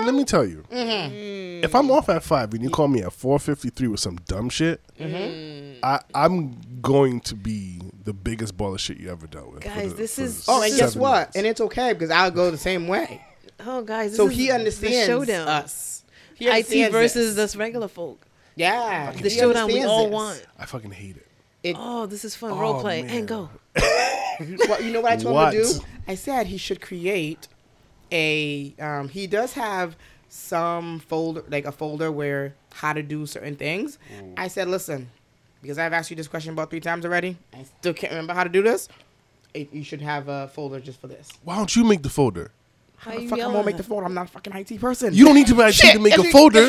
let me tell you. Mm-hmm. If I'm off at 5 and you call me at 4:53 with some dumb shit, I'm going to be the biggest ball of shit you ever dealt with, guys. And guess what? Minutes. And it's okay because I'll go the same way. Oh, guys. This so is he understands showdown. Us. He understands IT versus us regular folk. Yeah, the showdown we all want. I fucking hate it. Oh, this is fun role play and go. Well, you know what I told him to do? I said he should create a. He does have some folder, like a folder where how to do certain things. Ooh. I said, listen, because I've asked you this question about 3 times already. I still can't remember how to do this. You should have a folder just for this. Why don't you make the folder? How the fuck I won't make the folder? I'm not a fucking IT person. You don't need to be IT to make a folder.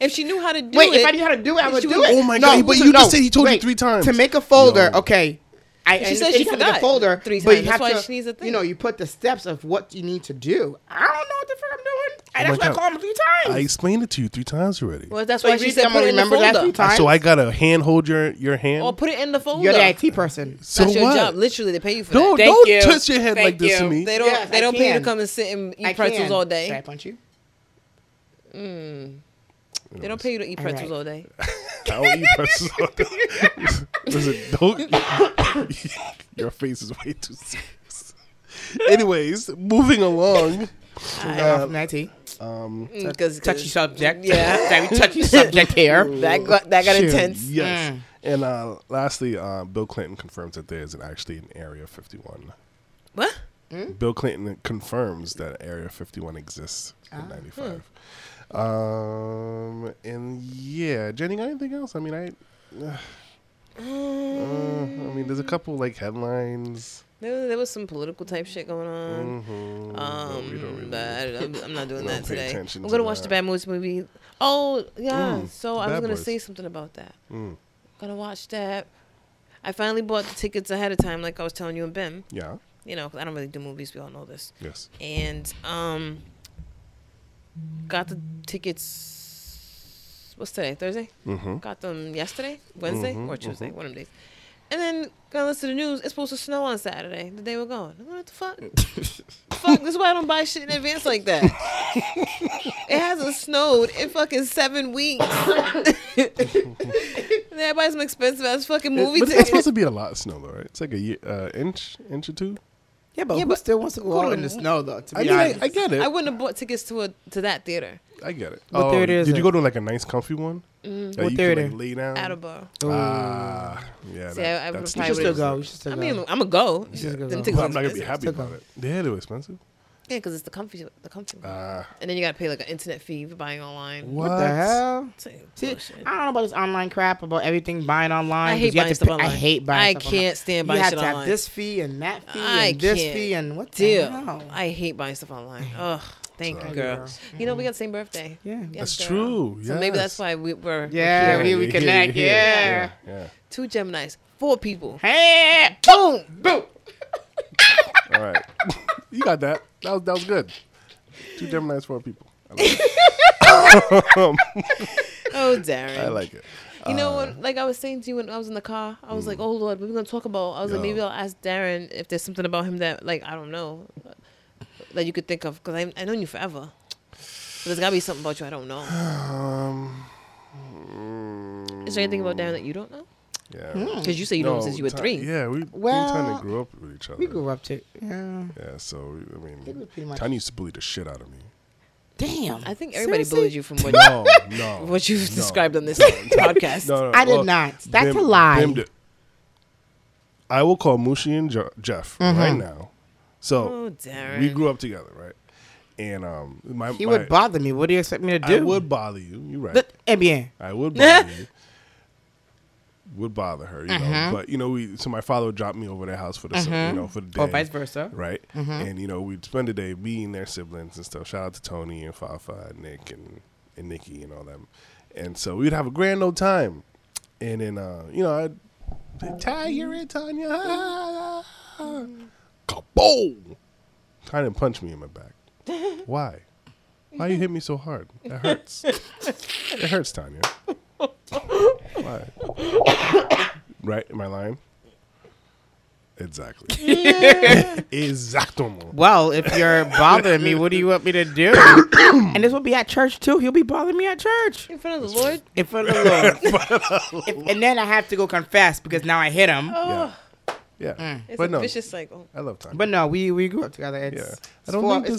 If she knew how to do it. If I knew how to do it, I would do it. Oh my God. But you just said he told you 3 times. To make a folder, okay. She said she forgot. That's why she needs a thing. You know, you put the steps of what you need to do. I don't know what the fuck I'm doing. And that's why I called him 3 times. I explained it to you 3 times already. Well, that's why she said put it in the folder. So I got to hand hold your hand? Or put it in the folder. You're the IT person. So that's your job. Literally, they pay you for that. Don't touch your head like this to me. They don't pay you to come and sit and eat pretzels all day. Should I punch you? They don't pay you to eat pretzels all day. I don't eat pretzels all day. Listen, don't. Your face is way too serious. Anyways, moving along. Touchy subject. Yeah. Touchy subject here. That got intense. Yes. And lastly, Bill Clinton confirms that there is actually an Area 51. What? Bill Clinton confirms that Area 51 exists in 95. And yeah, Jenny, got anything else? I mean, there's a couple like headlines. There was some political type shit going on. Mm-hmm. I'm not doing that today. I'm gonna watch the Bad Boys movie. Oh yeah, so I was gonna say something about that. Gonna watch that. I finally bought the tickets ahead of time, like I was telling you and Bim. Yeah. You know, 'cause I don't really do movies. We all know this. Yes. And got the tickets. What's today? Thursday. Mm-hmm. Got them yesterday, Wednesday, or Tuesday. One of them days. And then gonna listen to the news. It's supposed to snow on Saturday. The day we're going. What the fuck? This is why I don't buy shit in advance like that. It hasn't snowed in fucking 7 weeks. And I buy some expensive ass fucking movie tickets. But it's supposed to be a lot of snow though, right? It's like an inch or two. Yeah, but who still wants to go out in the snow though? To be honest, I get it. I wouldn't have bought tickets to that theater. I get it. What theater is Did you go to like a nice comfy one? Mm-hmm. What theater? Can, like, lay down. Attleboro. Yeah. See, I would still go. I mean, I'm going to go. I'm not going to be happy about it. Yeah, they were expensive. Yeah, because it's the comfy one. And then you got to pay like an internet fee for buying online. What the hell? I don't know about this online crap, about everything buying online. I hate buying stuff online. I hate buying stuff online. I can't stand buying shit online. You have to have this fee and that fee and this fee and what the hell? I hate buying stuff online. Ugh. Thank you, girl. You know, we got the same birthday. Yeah. Yes, that's true. Yes. So maybe that's why we connect. Yeah. 2 Geminis. 4 people. Hey! Boom! Boom! All right. You got that. That was good. 2 Geminis, 4 people. I like it. Oh, Darren. I like it. You know, when, like I was saying to you when I was in the car, I was like, oh, Lord, what are we going to talk about? I was like, maybe I'll ask Darren if there's something about him that, like, I don't know. That you could think of, because I've known you forever. But there's got to be something about you I don't know. Is there anything about Darren that you don't know? Yeah. Because you say you know him since you were three. Yeah, we kind of grew up with each other. We grew up too. Yeah. Yeah, so, I mean, Tanya used to bully the shit out of me. Damn. I think everybody bullied you from what you've described on this podcast. I did not. That's a lie. I will call Mushi and Jeff right now. So we grew up together, right? And he would bother me. What do you expect me to do? I would bother you. You're right. Eh bien. I would bother you. Would bother her, you know. But you know, so my father would drop me over their house for the for the day, or vice versa, right? And you know, we'd spend the day being their siblings and stuff. Shout out to Tony and Fafa, and Nick and Nikki and all them. And so we'd have a grand old time. And then you know, I'd Ty, you're in Tanya, kaboom! Tanya punched me in my back. Why? Why you hit me so hard? That hurts. It hurts, Tanya. Why? Right? Am I lying? Exactly. Yeah. Exactly. Well, if you're bothering me, what do you want me to do? And this will be at church too. He'll be bothering me at church in front of the Lord. In front of the Lord. And then I have to go confess because now I hit him. Oh. Yeah. It's a vicious cycle. I love time. But no, we grew up together. It's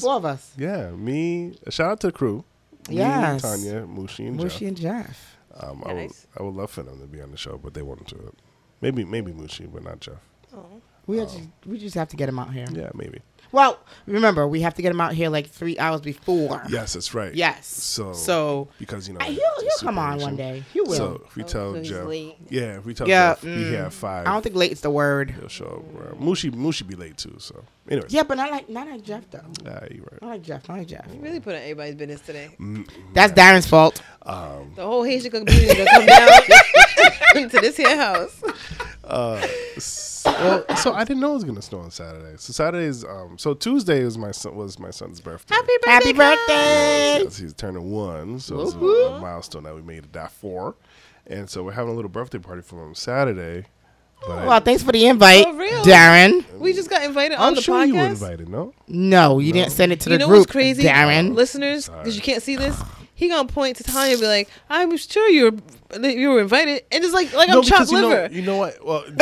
four of us. Yeah, me. Shout out to the crew. Yes. Me, Tanya, Mushi and Jeff. I would love for them to be on the show, but they won't do it. Maybe Mushi, but not Jeff. Oh. We just have to get him out here. Yeah, maybe. Well, remember, we have to get him out here like 3 hours before. Yes, that's right. Yes. So because, you know, he'll come on one day. He will. So if we tell Jeff. Late. Yeah, if we tell Jeff be here at 5. I don't think late is the word. He'll show up. Mushi be late too, so. Anyways. Yeah, but not like Jeff though. You're right. Not like Jeff. You really put on everybody's business today. That's Darren's fault. The whole Haitian community is going to come down to this here house. So I didn't know it was gonna snow on Saturday. So Saturday's Tuesday was my son's birthday. Happy birthday! Yes, he's turning 1, so it's a milestone that we made that for. And so we're having a little birthday party for him Saturday. Well, thanks for the invite, Darren. We just got invited on the podcast. I'm sure you were invited, no? No, you didn't send it to the group. You know what's crazy, Darren? Listeners, because you can't see this, he gonna point to Tanya and be like, "I'm sure you were invited," and it's like I'm chopped liver. You know what? Well, he's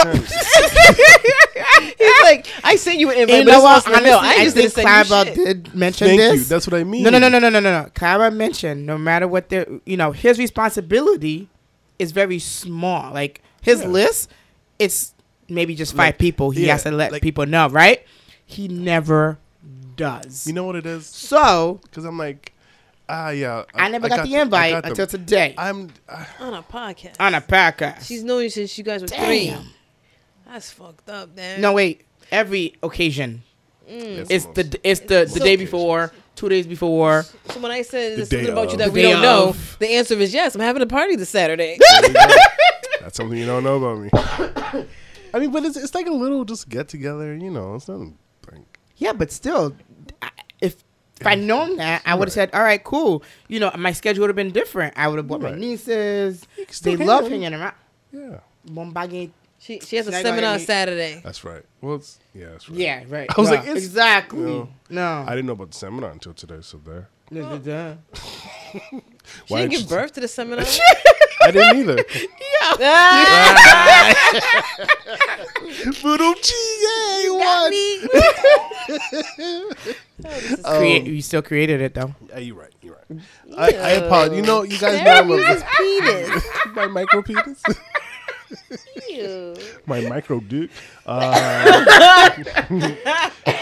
like, "I sent you an invite." You know what? Honestly, I just didn't send you shit. Clara did mention this. Thank you. That's what I mean. No. Clara mentioned no matter what his responsibility is very small. Like his list. It's maybe just 5 people. He has to let people know, right? He never does. You know what it is? So, because I'm like, I never got the invite until today. I'm on a podcast. She's known you since you guys were 3. That's fucked up, man. No, wait. Every occasion, it's the day before. 2 days before. So when I said there's something about you that we don't know, the answer is yes. I'm having a party this Saturday. That's something you don't know about me. I mean, but it's like a little just get together, you know. It's nothing. Yeah, but still, if I'd known that, I would have said, "All right, cool." You know, my schedule would have been different. I would have bought my nieces. They love hanging around. Yeah. She has a seminar Saturday. That's right. Well, that's right. Yeah, right. I was it's exactly. You know, no, I didn't know about the seminar until today. So there. She didn't give birth to the seminar. I didn't either. You still created it though. Yeah, you're right. I apologize. You know, you guys know I love this penis. My micro penis. My micro dick.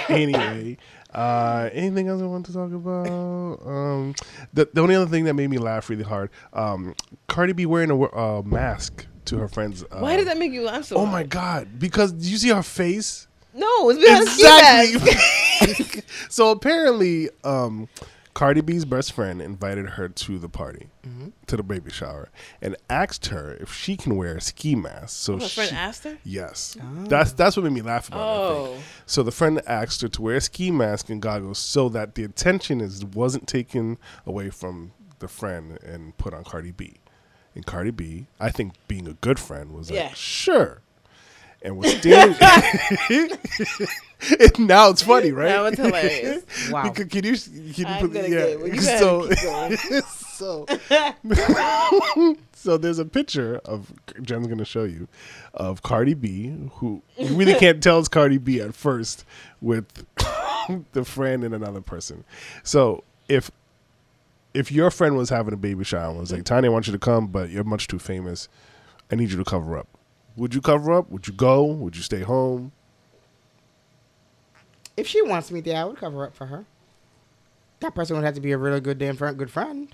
Anyway. Anything else I want to talk about? The only other thing that made me laugh really hard, Cardi B wearing a mask to her friends. Why did that make you laugh so hard? Oh my God. Because did you see her face? No, it's because exactly. So apparently, Cardi B's best friend invited her to the party, to the baby shower, and asked her if she can wear a ski mask. So her friend asked her? Yes. Oh. That's what made me laugh about that thing. So the friend asked her to wear a ski mask and goggles so that the attention wasn't taken away from the friend and put on Cardi B. And Cardi B, I think being a good friend, was like, sure. And was standing Now it's funny, right? Now it's hilarious. Wow. Because can you I'm put, gonna yeah. get it. You so, gonna keep going. So there's a picture of Jen's gonna show you of Cardi B, who you really can't tell it's Cardi B at first, with the friend and another person. So if your friend was having a baby shower and was like, Tanya, I want you to come, but you're much too famous, I need you to cover up. Would you cover up? Would you go? Would you stay home? If she wants me there, I would cover up for her. That person would have to be a really good damn good friend.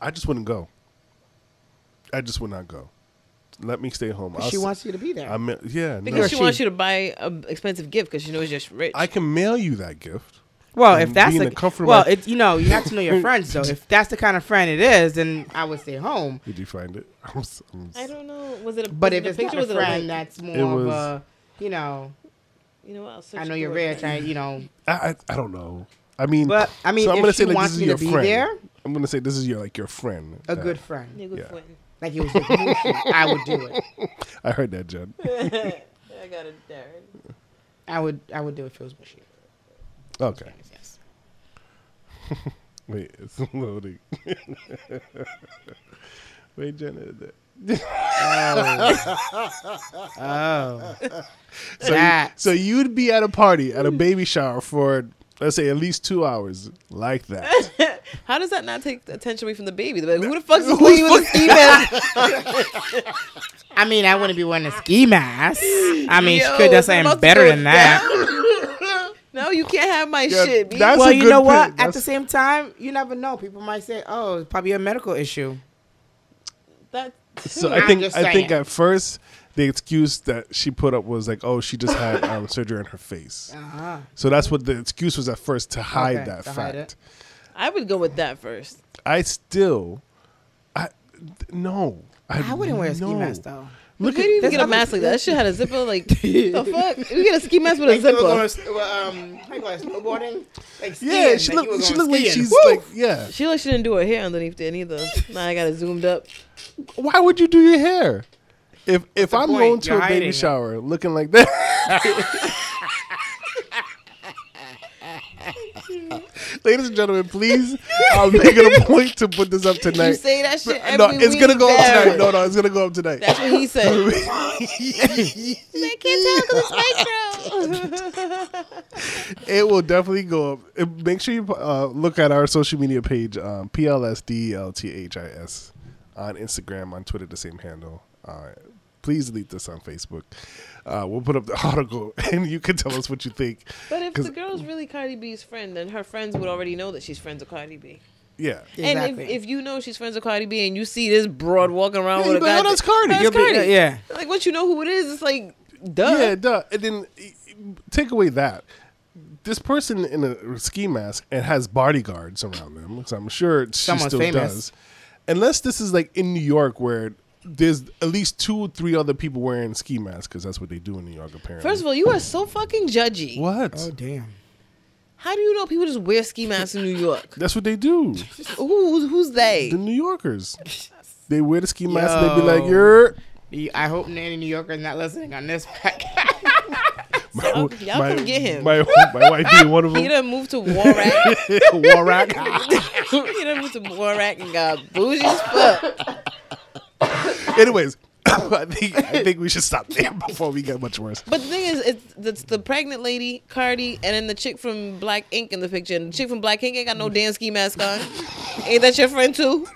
I just wouldn't go. I just would not go. Let me stay home. She wants you to be there. I mean, yeah. Because no. She wants you to buy an expensive gift because she knows you're rich. I can mail you that gift. Well, if that's you have to know your friends though. If that's the kind of friend it is, then I would stay home. Did you find it? I don't know. Was it a? But if it's not a friend, that's more of a, you know what? I know you're rich. I don't know. I mean, so if she wants me to be there, I'm gonna say this is your like your friend, a good friend, like he was with Mushi. I would do it. I heard that, Jen. I got it, Darren. I would do it if it was Mushi. Okay. Yes. Wait, it's loading. Wait, Jen. Oh. So you'd be at a party, at a baby shower for, let's say, at least 2 hours like that. How does that not take attention away from the baby? Like, who the fuck's playing with a ski mask? I mean, I wouldn't be wearing a ski mask. I mean, she could do something better than that. No, you can't have my shit. That's well, you know what? At the same time, you never know. People might say, "Oh, it's probably a medical issue." So I think at first the excuse that she put up was like, "Oh, she just had surgery on her face." Uh-huh. So that's what the excuse was at first to hide that fact. I would go with that first. I wouldn't wear a ski mask though. Look, we didn't even get a mask like that. That shit had a zipper. Like, the fuck? We get a ski mask with a zipper. How you call it? Snowboarding? Like skiing. Yeah, she looked like she's like, yeah. She looked like she didn't do her hair underneath it either. Nah, I got it zoomed up. Why would you do your hair? If I'm going to a baby shower looking like that. Ladies and gentlemen, please, I'll make it a point to put this up tonight. You say that shit every week. It's gonna go up tonight. No, it's gonna go up tonight. That's what he said. I can't tell because it's micro. It will definitely go up. Make sure you look at our social media page, PLSDELTHIS, on Instagram, on Twitter, the same handle. Please delete this on Facebook. We'll put up the article and you can tell us what you think. But if the girl's really Cardi B's friend, then her friends would already know that she's friends with Cardi B. Yeah. Exactly. And if you know she's friends with Cardi B and you see this broad walking around with a guy. That's Cardi. That's Cardi. Yeah. Like once you know who it is, it's like, duh. Yeah, duh. And then take away that. This person in a ski mask and has bodyguards around them, because I'm sure someone's still famous. Does. Unless this is like in New York where there's at least 2 or 3 other people wearing ski masks because that's what they do in New York, apparently. First of all, you are so fucking judgy. What? Oh, damn. How do you know people just wear ski masks in New York? That's what they do. Who's they? The New Yorkers. They wear the ski mask and they be like, you're... I hope any New Yorker is not listening on this podcast. Y'all come get him. My wife being one of them. He done moved to Warrack. He done moved to Warrack and got bougie as fuck. Anyways, I think we should stop there before we get much worse. But the thing is, it's the pregnant lady, Cardi, and then the chick from Black Ink in the picture. And the chick from Black Ink ain't got no damn ski mask on. Ain't that your friend too?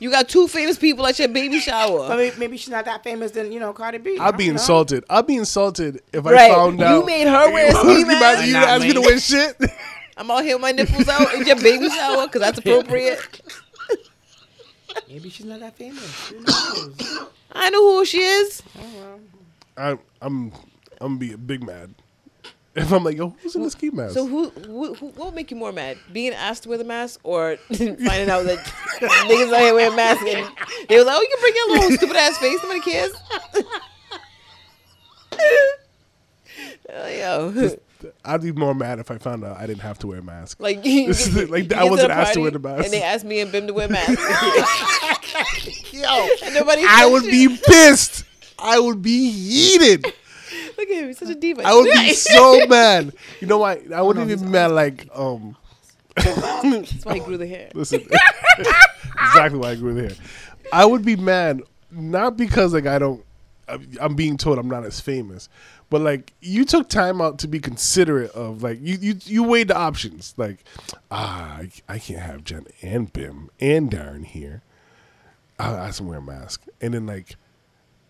You got 2 famous people at your baby shower. I mean, maybe she's not that famous than, Cardi B. I'd be insulted. I'd be insulted if I found out. You made her wear a ski mask? You asked me to wear shit? I'm all here with my nipples out in your baby shower because that's appropriate. Maybe she's not that famous. Who knows? I know who she is. Oh, well. I'm be a big mad if I'm like, yo, who's in the ski mask? So what would make you more mad? Being asked to wear the mask or finding out that niggas out here wearing masks and they was like, oh, you can bring your little stupid ass face. Nobody cares. Yo. I'd be more mad if I found out I didn't have to wear a mask. Like, I wasn't asked to wear the mask. And they asked me and Bim to wear masks. Yo, I would be pissed. I would be heated. Like, Look at him, he's such a diva. I would be so mad. You know why? I wouldn't even be mad. Like, that's why he grew the hair. Listen, exactly why I grew the hair. I would be mad, not because like I'm being told I'm not as famous, but like you took time out to be considerate of like you weighed the options. Like, I can't have Jen and Bim and Darren here. I have to wear a mask, and then like,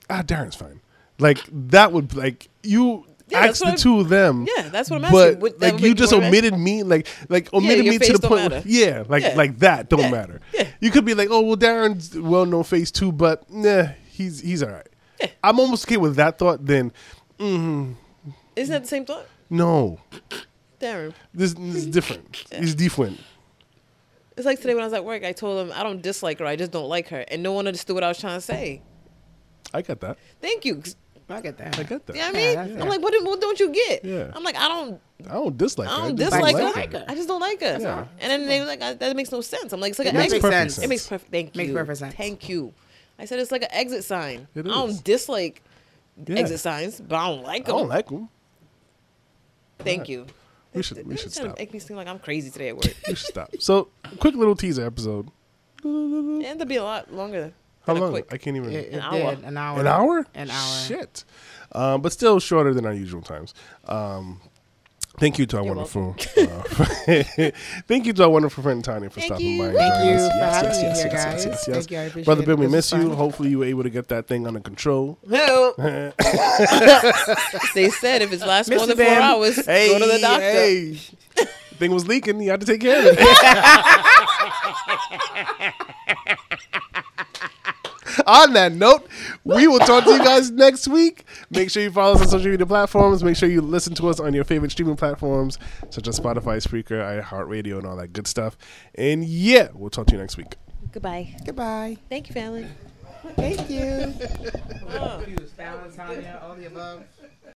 Darren's fine. Like that would like you. Yeah, ask the two of them. Yeah, that's what I'm asking. But like you just omitted me, like omitted me to the point. Where, yeah, like that don't matter. Yeah. You could be like, oh well, Darren's well-known face too, but nah, he's all right. Yeah. I'm almost okay with that thought. Then, isn't that the same thought? No, Darren. This is different. Yeah. It's different. It's like today when I was at work, I told him I don't dislike her, I just don't like her, and no one understood what I was trying to say. I got that. Thank you. I get that. Yeah, you know I mean, I'm like, what don't you get? Yeah. I'm like, I don't dislike her. I don't dislike her. I just don't like her. Yeah. And then they were like, that makes no sense. I'm like, it's like an exit sign. It makes perfect. Thank you. Thank you. I said it's like an exit sign. I don't dislike exit signs, but I don't like them. I don't like them. Thank you. We should stop. Make me seem like I'm crazy today at work. We should stop. So, quick little teaser episode. It ended up being a lot longer. How long? Quick. I can't even. An hour. Shit. But still shorter than our usual times. Thank you to our wonderful. Thank you to our wonderful friend Tanya for stopping by. Thank you for having me here, guys. Thank you, I appreciate it. Brother Bill, we miss you. Hopefully, you were able to get that thing under control. Help. They said if it's last more than 4 hours, go to the doctor. Hey. Thing was leaking. You had to take care of it. On that note, we will talk to you guys next week. Make sure you follow us on social media platforms. Make sure you listen to us on your favorite streaming platforms, such as Spotify, Spreaker, iHeartRadio, and all that good stuff. And yeah, we'll talk to you next week. Goodbye. Thank you, family. Thank you. All the above.